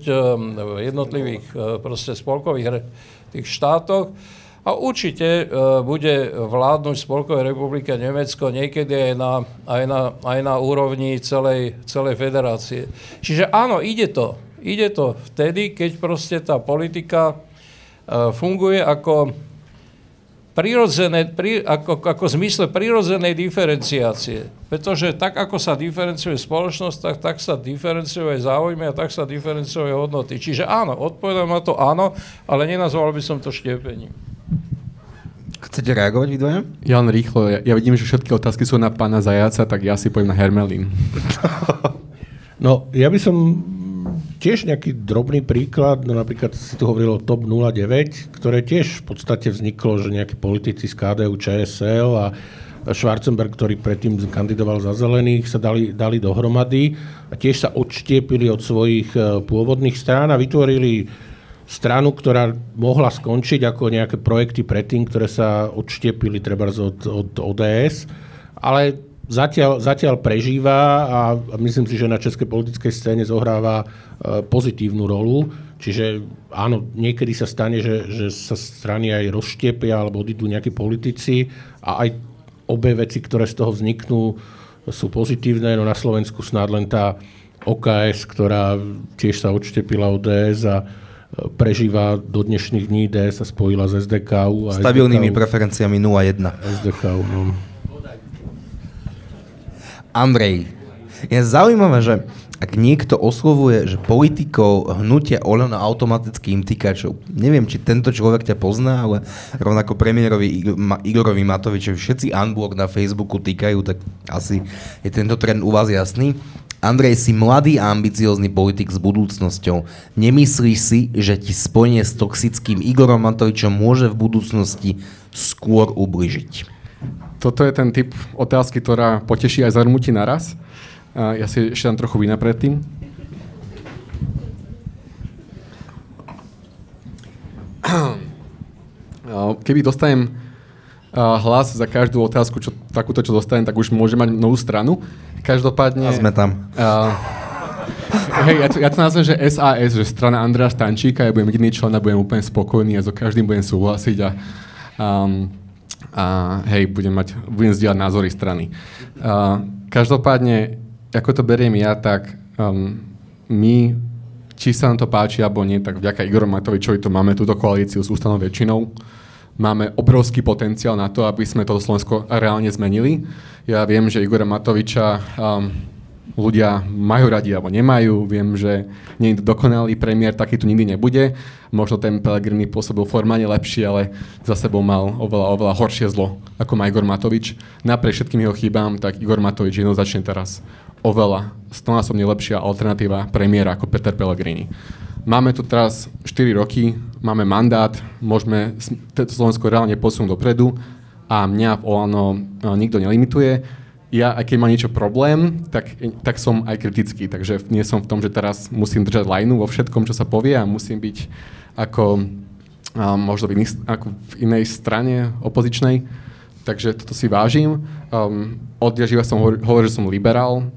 v jednotlivých proste spolkových tých štátoch a určite bude vládnuť Spolkovej republike Nemecko niekedy aj na, aj na, aj na úrovni celej, celej federácie. Čiže áno, ide to. Ide to vtedy, keď proste tá politika funguje ako prirodzené, pri, ako, ako v zmysle prirodzenej diferenciácie. Pretože tak, ako sa diferenciuje spoločnosť, tak, tak sa diferenciuje záujmy a tak sa diferenciuje hodnoty. Čiže áno, odpovedám na to áno, ale nenazval by som to štiepením. Chcete reagovať vy dvoje? Ja len rýchlo. Ja, ja vidím, že všetky otázky sú na pána Zajaca, tak ja si poviem na Hermelín. No, ja by som tiež nejaký drobný príklad, no napríklad si tu hovoril o TOP nula deväť, ktoré tiež v podstate vzniklo, že nejakí politici z ká dé ú, čé es el a Schwarzenberg, ktorý predtým kandidoval za zelených, sa dali, dali dohromady a tiež sa odštiepili od svojich pôvodných strán a vytvorili stranu, ktorá mohla skončiť ako nejaké projekty predtým, ktoré sa odštiepili trebárs od, od ó dé es, ale Zatiaľ, zatiaľ prežíva a myslím si, že na českej politickej scéne zohráva pozitívnu rolu. Čiže áno, niekedy sa stane, že, že sa strany aj rozštiepia alebo odídu nejakí politici a aj obe veci, ktoré z toho vzniknú, sú pozitívne. No na Slovensku snáď len tá ó ká es, ktorá tiež sa odštiepila od dé es a prežíva do dnešných dní. dé es sa spojila s es dé ká ú. A stabilnými es dé ká ú, preferenciami nula jeden. es dé ká ú, no. Andrej, je zaujímavé, že ak niekto oslovuje, že politikov hnutia Oľano automaticky im týkačov. Neviem, či tento človek ťa pozná, ale rovnako premiérovi Igorovi Matovičovi všetci unblock na Facebooku týkajú, tak asi je tento trend u vás jasný. Andrej, si mladý a ambiciózny politik s budúcnosťou. Nemyslíš si, že ti spojenie s toxickým Igorom Matovičom môže v budúcnosti skôr ubližiť? Toto je ten typ otázky, ktorá poteší aj zarmúti naraz. Ja si ešte tam trochu vína predtým. Keby dostanem hlas za každú otázku, čo, takúto, čo dostanem, tak už môžem mať novú stranu. Každopádne... A sme tam. Uh, hej, ja to, ja to nazvem, že es á es, že strana Andreja Stančíka, ja budem jediný člen a budem úplne spokojný a so každým budem súhlasiť a... Um, a hej, budem mať, budem zdieľať názory strany. Uh, každopádne, ako to beriem ja, tak um, my, či sa nám to páči, alebo nie, tak vďaka Igoru Matovičovi to máme túto koalíciu s ústavnou väčšinou. Máme obrovský potenciál na to, aby sme toto Slovensko reálne zmenili. Ja viem, že Igora Matoviča um, ľudia majú radi, alebo nemajú. Viem, že nie je dokonalý premiér, taký tu nikdy nebude. Možno ten Pellegrini pôsobil formálne lepšie, ale za sebou mal oveľa, oveľa horšie zlo, ako má Igor Matovič. Napriek všetkým jeho chybám, tak Igor Matovič jednoznačne teraz oveľa stonásobne lepšia alternatíva premiéra ako Peter Pellegrini. Máme tu teraz štyri roky, máme mandát, môžeme Slovensko reálne posunúť dopredu a mňa v Olano nikto nelimituje. Ja, aj keď mám niečo problém, tak, tak som aj kritický. Takže nie som v tom, že teraz musím držať lajnu vo všetkom, čo sa povie a musím byť ako a možno v, iných, ako v inej strane opozičnej. Takže toto si vážim. Um, odjaživa som hovoril, hovor, že som liberál.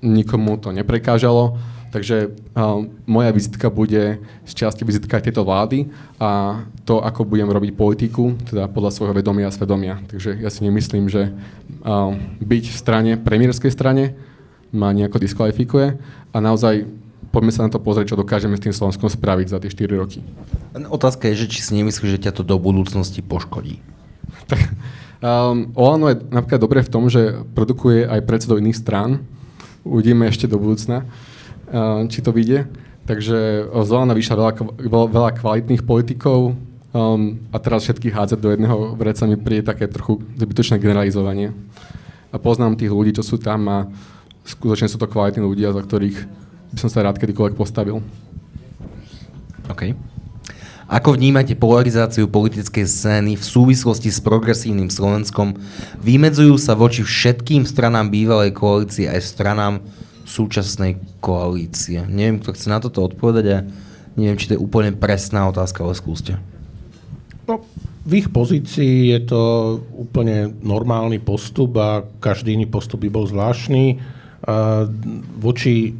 Nikomu to neprekážalo. Takže um, moja vizitka bude z časti vizitka tejto vlády a to, ako budem robiť politiku, teda podľa svojho vedomia a svedomia. Takže ja si nemyslím, že um, byť v strane, premiérskej strane, ma nejako diskvalifikuje a naozaj poďme sa na to pozrieť, čo dokážeme s tým Slovenskom spraviť za tie štyri roky. Otázka je, že či si nemyslíš, že ťa to do budúcnosti poškodí? Tak, um, Olano je napríklad dobré v tom, že produkuje aj predsedov iných strán. Uvidíme ešte do budúcna, či to vyjde. Takže zvolana vyšla veľa, veľa kvalitných politikov um, a teraz všetkých hádzať do jedného vreca mi príde také trochu zbytočné generalizovanie. A poznám tých ľudí, čo sú tam a skutočne sú to kvalitní ľudia, za ktorých by som sa rád kedykoľvek postavil. OK. Ako vnímate polarizáciu politickej scény v súvislosti s progresívnym Slovenskom? Vymedzujú sa voči všetkým stranám bývalej koalície aj stranám súčasnej koalície? Neviem, kto chce na toto odpovedať a neviem, či to je úplne presná otázka, ale skúste. No, v ich pozícii je to úplne normálny postup a každý iný postup by bol zvláštny. A voči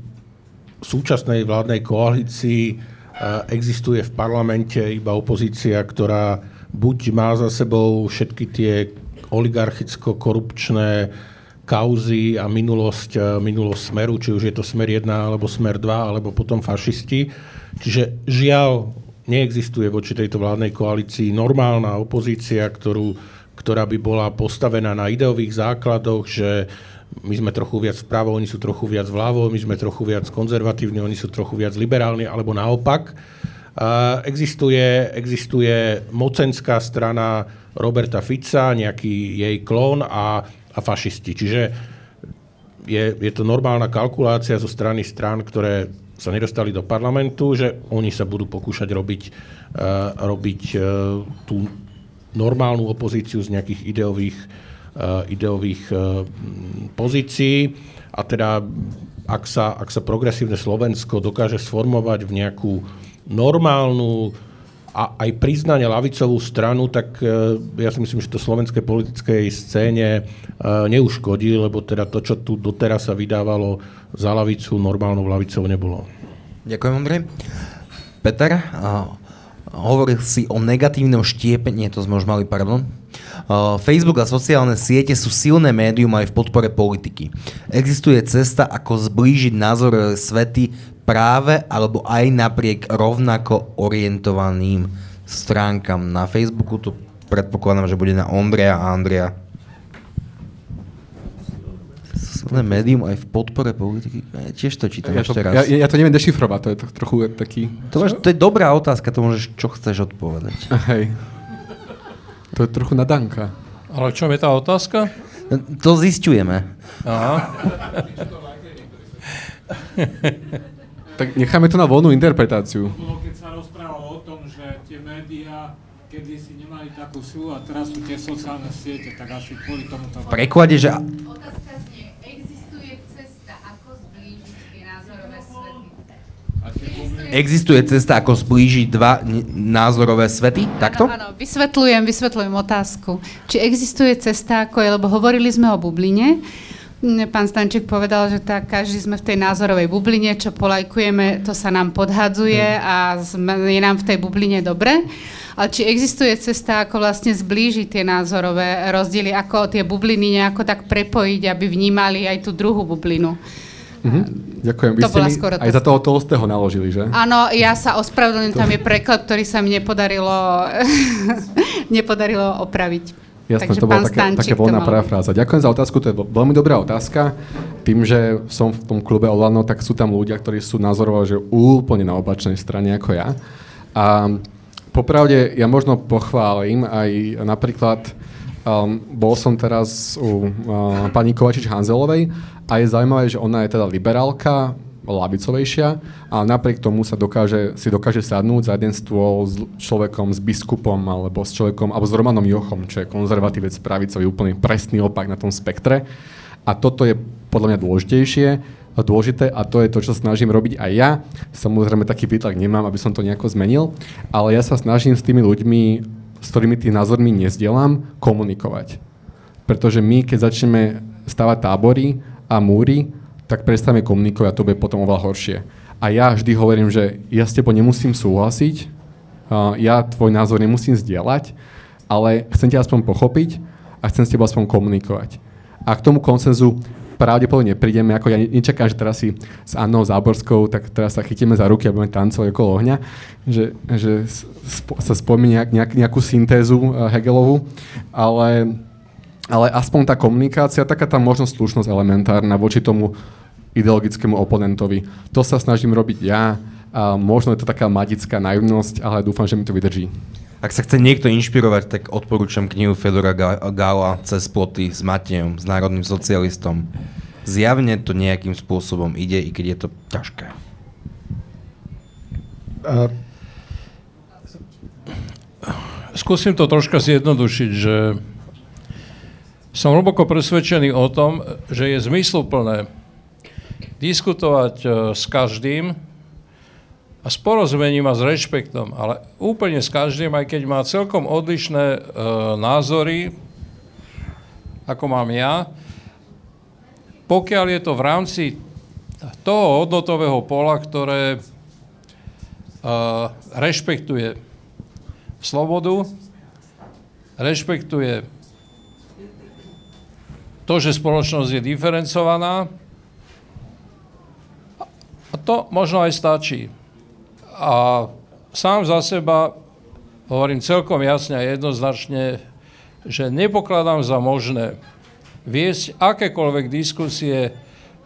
súčasnej vládnej koalícii existuje v parlamente iba opozícia, ktorá buď má za sebou všetky tie oligarchicko-korupčné kauzy a minulosť, minulosť Smeru, či už je to Smer jeden, alebo Smer dva, alebo potom fašisti. Čiže žiaľ, neexistuje voči tejto vládnej koalícii normálna opozícia, ktorú, ktorá by bola postavená na ideových základoch, že my sme trochu viac vpravo, oni sú trochu viac vľavo, my sme trochu viac konzervatívni, oni sú trochu viac liberálni, alebo naopak. Uh, existuje, existuje mocenská strana Roberta Fica, nejaký jej klón a, a fašisti. Čiže je, je to normálna kalkulácia zo strany strán, ktoré sa nedostali do parlamentu, že oni sa budú pokúšať robiť, uh, robiť uh, tú normálnu opozíciu z nejakých ideových ideových pozícií a teda ak sa, ak sa progresívne Slovensko dokáže sformovať v nejakú normálnu a aj priznane ľavicovú stranu, tak ja si myslím, že to slovenskej politickej scéne neuškodí, lebo teda to, čo tu doteraz sa vydávalo za ľavicu, normálnou ľavicou nebolo. Ďakujem, Andrej. Peter, hovoril si o negatívnom štiepení, to sme už mali, pardon. Facebook a sociálne siete sú silné médium aj v podpore politiky. Existuje cesta, ako zblížiť názor svety práve alebo aj napriek rovnako orientovaným stránkam na Facebooku. To predpokladám, že bude na Ondreja a Andreja. Silné médium aj v podpore politiky? Ja tiež to čítam ja ešte to, raz. Ja, ja to neviem dešifrovať, to je to trochu taký... To, máš, to je dobrá otázka, to môžeš, čo chceš odpovedať. Hej. To je trochu nadanka. Ale čo je tá otázka? To zisťujeme. Aha. Tak necháme to na voľnú interpretáciu. Keď sa rozprávalo o tom, že tie médiá kedysi nemali takú silu a teraz sú tie sociálne siete, tak asi kvôli tomu to... V preklade, že... Otázka znie, existuje cesta, ako zblížiť tie názorové svety? Existuje cesta, ako zblížiť dva názorové svety? Takto? Áno, áno, vysvetľujem, vysvetľujem otázku. Či existuje cesta, ako je, lebo hovorili sme o bubline. Pán Stančík povedal, že tak každý sme v tej názorovej bubline, čo polajkujeme, to sa nám podhadzuje a je nám v tej bubline dobre. Ale či existuje cesta, ako vlastne zblížiť tie názorové rozdiely, ako tie bubliny nejako tak prepojiť, aby vnímali aj tú druhú bublinu? Mhm. Ďakujem. Vy to ste mi aj za toho Tolstého naložili, že? Áno, ja sa ospravedlňujem, to... tam je preklad, ktorý sa mi nepodarilo, nepodarilo opraviť. Jasné, takže to bola také, také voľná parafráza. Ďakujem za otázku, to je veľmi dobrá otázka. Tým, že som v tom klube Olano, tak sú tam ľudia, ktorí sú názorovo že úplne na opačnej strane ako ja. A popravde ja možno pochválim aj napríklad, um, bol som teraz u uh, pani Kovačič-Hanzelovej a je zaujímavé, že ona je teda liberálka, ľavicovejšia, ale napriek tomu sa dokáže, si dokáže sadnúť za jeden stôl s človekom, s biskupom alebo s človekom, alebo s Romanom Jochom, čo je konzervatívec pravicový, úplne presný opak na tom spektre. A toto je podľa mňa dôležitejšie, dôležité a to je to, čo snažím robiť aj ja. Samozrejme taký výtlak nemám, aby som to nejako zmenil, ale ja sa snažím s tými ľuďmi, s ktorými tých názormi nezdielam, komunikovať. Pretože my, keď začneme stavať tábory a múry, tak prestane komunikovať a to bude potom oveľa horšie. A ja vždy hovorím, že ja s tebou nemusím súhlasiť, ja tvoj názor nemusím zdieľať, ale chcem ťa aspoň pochopiť a chcem s tebou aspoň komunikovať. A k tomu konsenzu pravdepodobne neprídeme, ako ja nečakám, že teraz si s Annou Záborskou, tak teraz sa chytíme za ruky a budeme tancovať okolo ohňa, že, že sp- sa spomíne nejak, nejakú syntézu Hegelovú, ale... Ale aspoň tá komunikácia, taká tá možnosť slušnosť elementárna voči tomu ideologickému oponentovi. To sa snažím robiť ja. A možno je to taká mladická naivnosť, ale dúfam, že mi to vydrží. Ak sa chce niekto inšpirovať, tak odporúčam knihu Fedora Gála Cez ploty s Matejom, s národným socialistom. Zjavne to nejakým spôsobom ide, i keď je to ťažké. Uh, skúsim to troška zjednodušiť, že som hlboko presvedčený o tom, že je zmysluplné diskutovať s každým a s porozumením a s rešpektom, ale úplne s každým, aj keď má celkom odlišné e, názory, ako mám ja, pokiaľ je to v rámci toho hodnotového pola, ktoré e, rešpektuje slobodu, rešpektuje to, že spoločnosť je diferencovaná, a to možno aj stačí. A sám za seba hovorím celkom jasne a jednoznačne, že nepokladám za možné viesť akékoľvek diskusie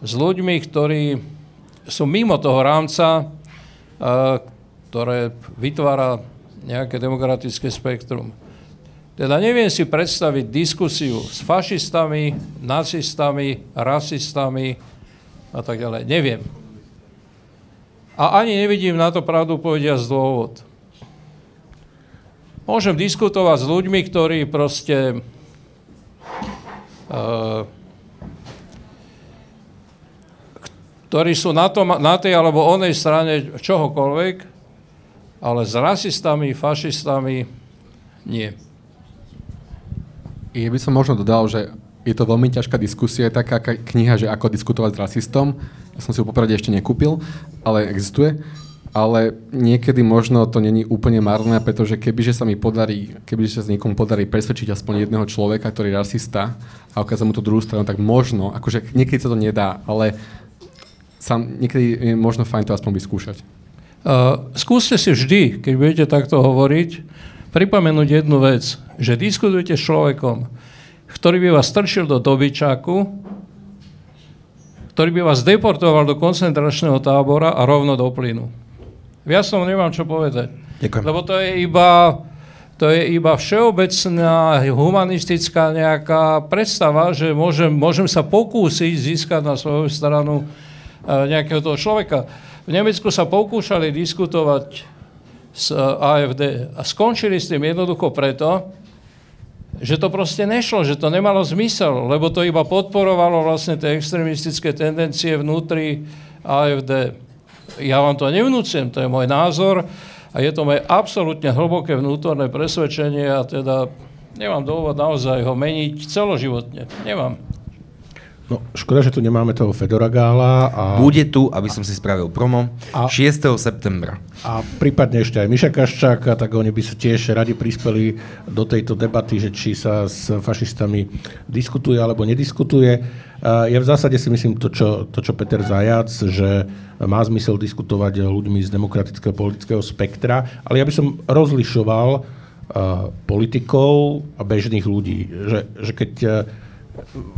s ľuďmi, ktorí sú mimo toho rámca, ktoré vytvára nejaké demokratické spektrum. Teda neviem si predstaviť diskusiu s fašistami, nacistami, rasistami a tak ďalej. Neviem. A ani nevidím na to, pravdu povediac, dôvod. Môžem diskutovať s ľuďmi, ktorí proste uh, ktorí sú na, tom, na tej alebo onej strane čohokoľvek, ale s rasistami, fašistami nie. Ja by som možno dodal, že je to veľmi ťažká diskusia, je taká kniha, že ako diskutovať s rasistom. Ja som si ju popravde ešte nekúpil, ale existuje. Ale niekedy možno to není úplne marné, pretože kebyže sa mi podarí, kebyže sa niekomu podarí presvedčiť aspoň jedného človeka, ktorý je rasista a ukázať mu tú druhú stranu, tak možno, akože niekedy sa to nedá, ale sám niekedy je možno fajn to aspoň vyskúšať. Uh, skúste si vždy, keď budete takto hovoriť, pripomenúť jednu vec, že diskutujete s človekom, ktorý by vás strčil do dobyčáku, ktorý by vás deportoval do koncentračného tábora a rovno do plynu. Ja som nemám čo povedať. Ďakujem. Lebo to je iba, to je iba všeobecná humanistická nejaká predstava, že môžem, môžem sa pokúsiť získať na svoju stranu nejakého toho človeka. V Nemecku sa pokúšali diskutovať s á ef dé a skončili s tým jednoducho preto, že to proste nešlo, že to nemalo zmysel, lebo to iba podporovalo vlastne tie extrémistické tendencie vnútri á ef dé. Ja vám to nevnúcem, to je môj názor a je to moje absolútne hlboké vnútorné presvedčenie a teda nemám dôvod naozaj ho meniť celoživotne. Nemám. No, škoda, že tu nemáme toho Fedora Gála. A... Bude tu, aby som si spravil promo, a... šiesteho septembra. A prípadne ešte aj Miša Kaščáka, tak oni by sa tiež radi prispeli do tejto debaty, že či sa s fašistami diskutuje alebo nediskutuje. Ja v zásade si myslím to, čo, to, čo Peter Zajac, že má zmysel diskutovať ľuďmi z demokratického politického spektra, ale ja by som rozlišoval politikov a bežných ľudí. Že, že keď...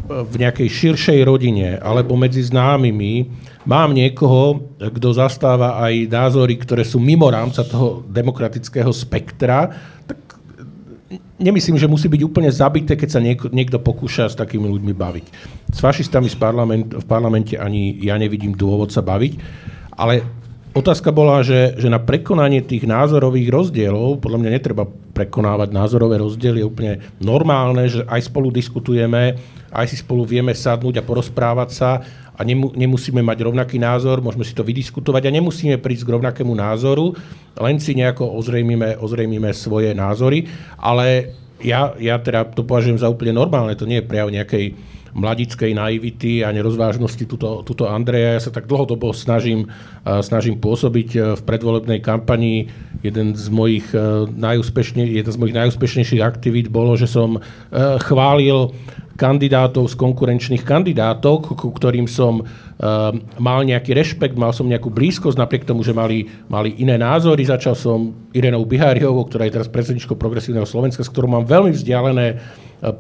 v nejakej širšej rodine alebo medzi známymi mám niekoho, kto zastáva aj názory, ktoré sú mimo rámca toho demokratického spektra, tak nemyslím, že musí byť úplne zabité, keď sa niek- niekto pokúša s takými ľuďmi baviť. S fašistami z parlament- v parlamente ani ja nevidím dôvod sa baviť, ale otázka bola, že, že na prekonanie tých názorových rozdielov, podľa mňa netreba prekonávať názorové rozdiely, je úplne normálne, že aj spolu diskutujeme, aj si spolu vieme sadnúť a porozprávať sa a nemusíme mať rovnaký názor, môžeme si to vydiskutovať a nemusíme prísť k rovnakému názoru, len si nejako ozrejmime, ozrejmime svoje názory, ale ja, ja teda to považujem za úplne normálne, to nie je prejav nejakej mladickej naivity a nerozvážnosti tuto, tuto Andreja. Ja sa tak dlhodobo snažím, snažím pôsobiť v predvolebnej kampanii. Jeden z mojich, najúspešnej, jeden z mojich najúspešnejších aktivít bolo, že som chválil kandidátov z konkurenčných kandidátov, ku ktorým som mal nejaký rešpekt, mal som nejakú blízkosť, napriek tomu, že mali, mali iné názory. Začal som Irenou Biháriovou, ktorá je teraz predsedničkou Progresívneho Slovenska, s ktorou mám veľmi vzdialené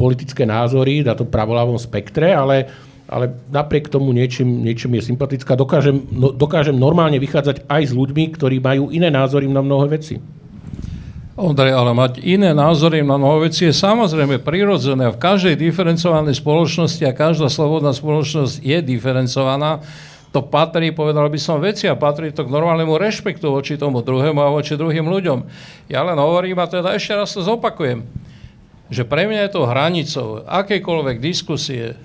politické názory na tom pravoľavom spektre, ale, ale napriek tomu niečím, niečím je sympatická. Dokážem, no, dokážem normálne vychádzať aj s ľuďmi, ktorí majú iné názory na mnoho veci. Ondrej, ale mať iné názory na mnoho veci je samozrejme prirodzené. V každej diferencovanej spoločnosti a každá slobodná spoločnosť je diferencovaná. to patrí, povedal by som, veci a patrí to k normálnemu rešpektu voči tomu druhému a voči druhým ľuďom. Ja len hovorím, a teda ešte raz to zopakujem, že pre mňa je to hranicou akejkoľvek diskusie,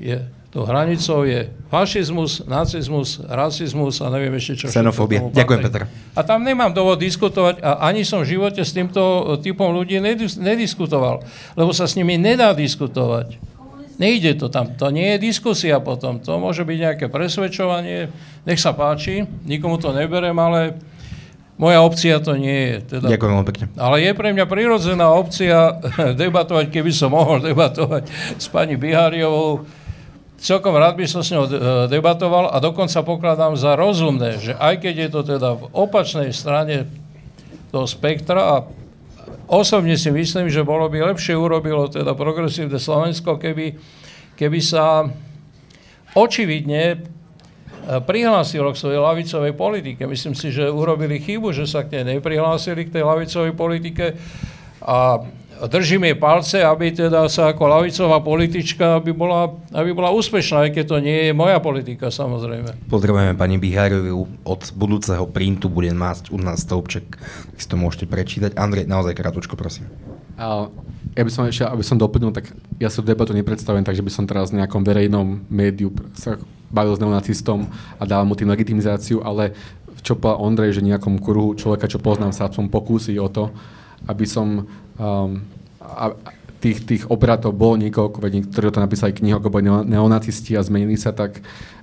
je to hranicou je fašizmus, nacizmus, rasizmus a neviem ešte čo. Xenofóbia. Ďakujem, Petr. A tam nemám dôvod diskutovať a ani som v živote s týmto typom ľudí nediskutoval, lebo sa s nimi nedá diskutovať. Nejde to tam, to nie je diskusia potom, to môže byť nejaké presvedčovanie, nech sa páči, nikomu to neberem, ale moja opcia to nie je. Teda. Ďakujem vám pekne. Ale je pre mňa prirodzená opcia debatovať, keby som mohol debatovať s pani Bihariovou. Celkom rád by som s ňou debatoval a dokonca pokladám za rozumné, že aj keď je to teda v opačnej strane toho spektra a osobne si myslím, že bolo by lepšie urobilo teda progresívne Slovensko, keby, keby sa očividne prihlásilo k svojej ľavicovej politike. Myslím si, že urobili chybu, že sa k nej neprihlásili, k tej ľavicovej politike a držím jej palce, aby teda sa ako ľavicová politička, aby bola, aby bola úspešná, aj keď to nie je moja politika, samozrejme. Pozdravujeme pani Bihárovú. Od budúceho printu bude mať u nás stĺpček, tak si to môžete prečítať. Andrej, naozaj krátko, prosím. Ja by som ešte, aby som doplnil, tak ja sa v debatu nepredstavujem, takže by som teraz v nejakom verejnom médiu sa bavil s neonacistom a dal mu tým legitimizáciu, ale čo povedal Ondrej, že nejakom kruhu človeka, čo poznám, sa som pokúsi o to, aby som um, a tých, tých obratov bolo niekoľko, veď niektorí to napísali knihu, ako boli neonacisti a zmenili sa, tak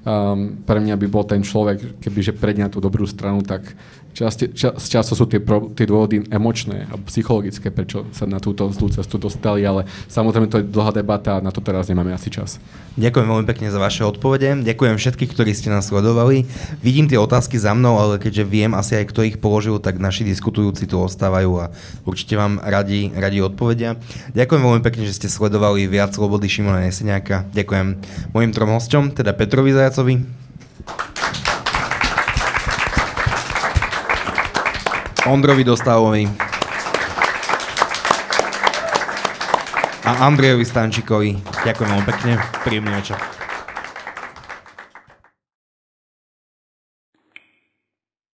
um, pre mňa by bol ten človek, kebyže predňa tú dobrú stranu, tak časte, čas, často sú tie, pro, tie dôvody emočné a psychologické, prečo sa na túto zlú cestu dostali, ale samozrejme to je dlhá debata a na to teraz nemáme asi čas. Ďakujem veľmi pekne za vaše odpovede, ďakujem všetkých, ktorí ste nás sledovali. Vidím tie otázky za mnou, ale keďže viem asi aj kto ich položil, tak naši diskutujúci tu ostávajú a určite vám radi, radi odpovedia. Ďakujem veľmi pekne, že ste sledovali Viac slobody Šimona Jeseniaka. Ďakujem mojim trom hosťom, teda Petrovi Zajacovi, Ondrovi Dostalovi a Andrejovi Stančíkovi. Ďakujem veľmi pekne, príjemný večer.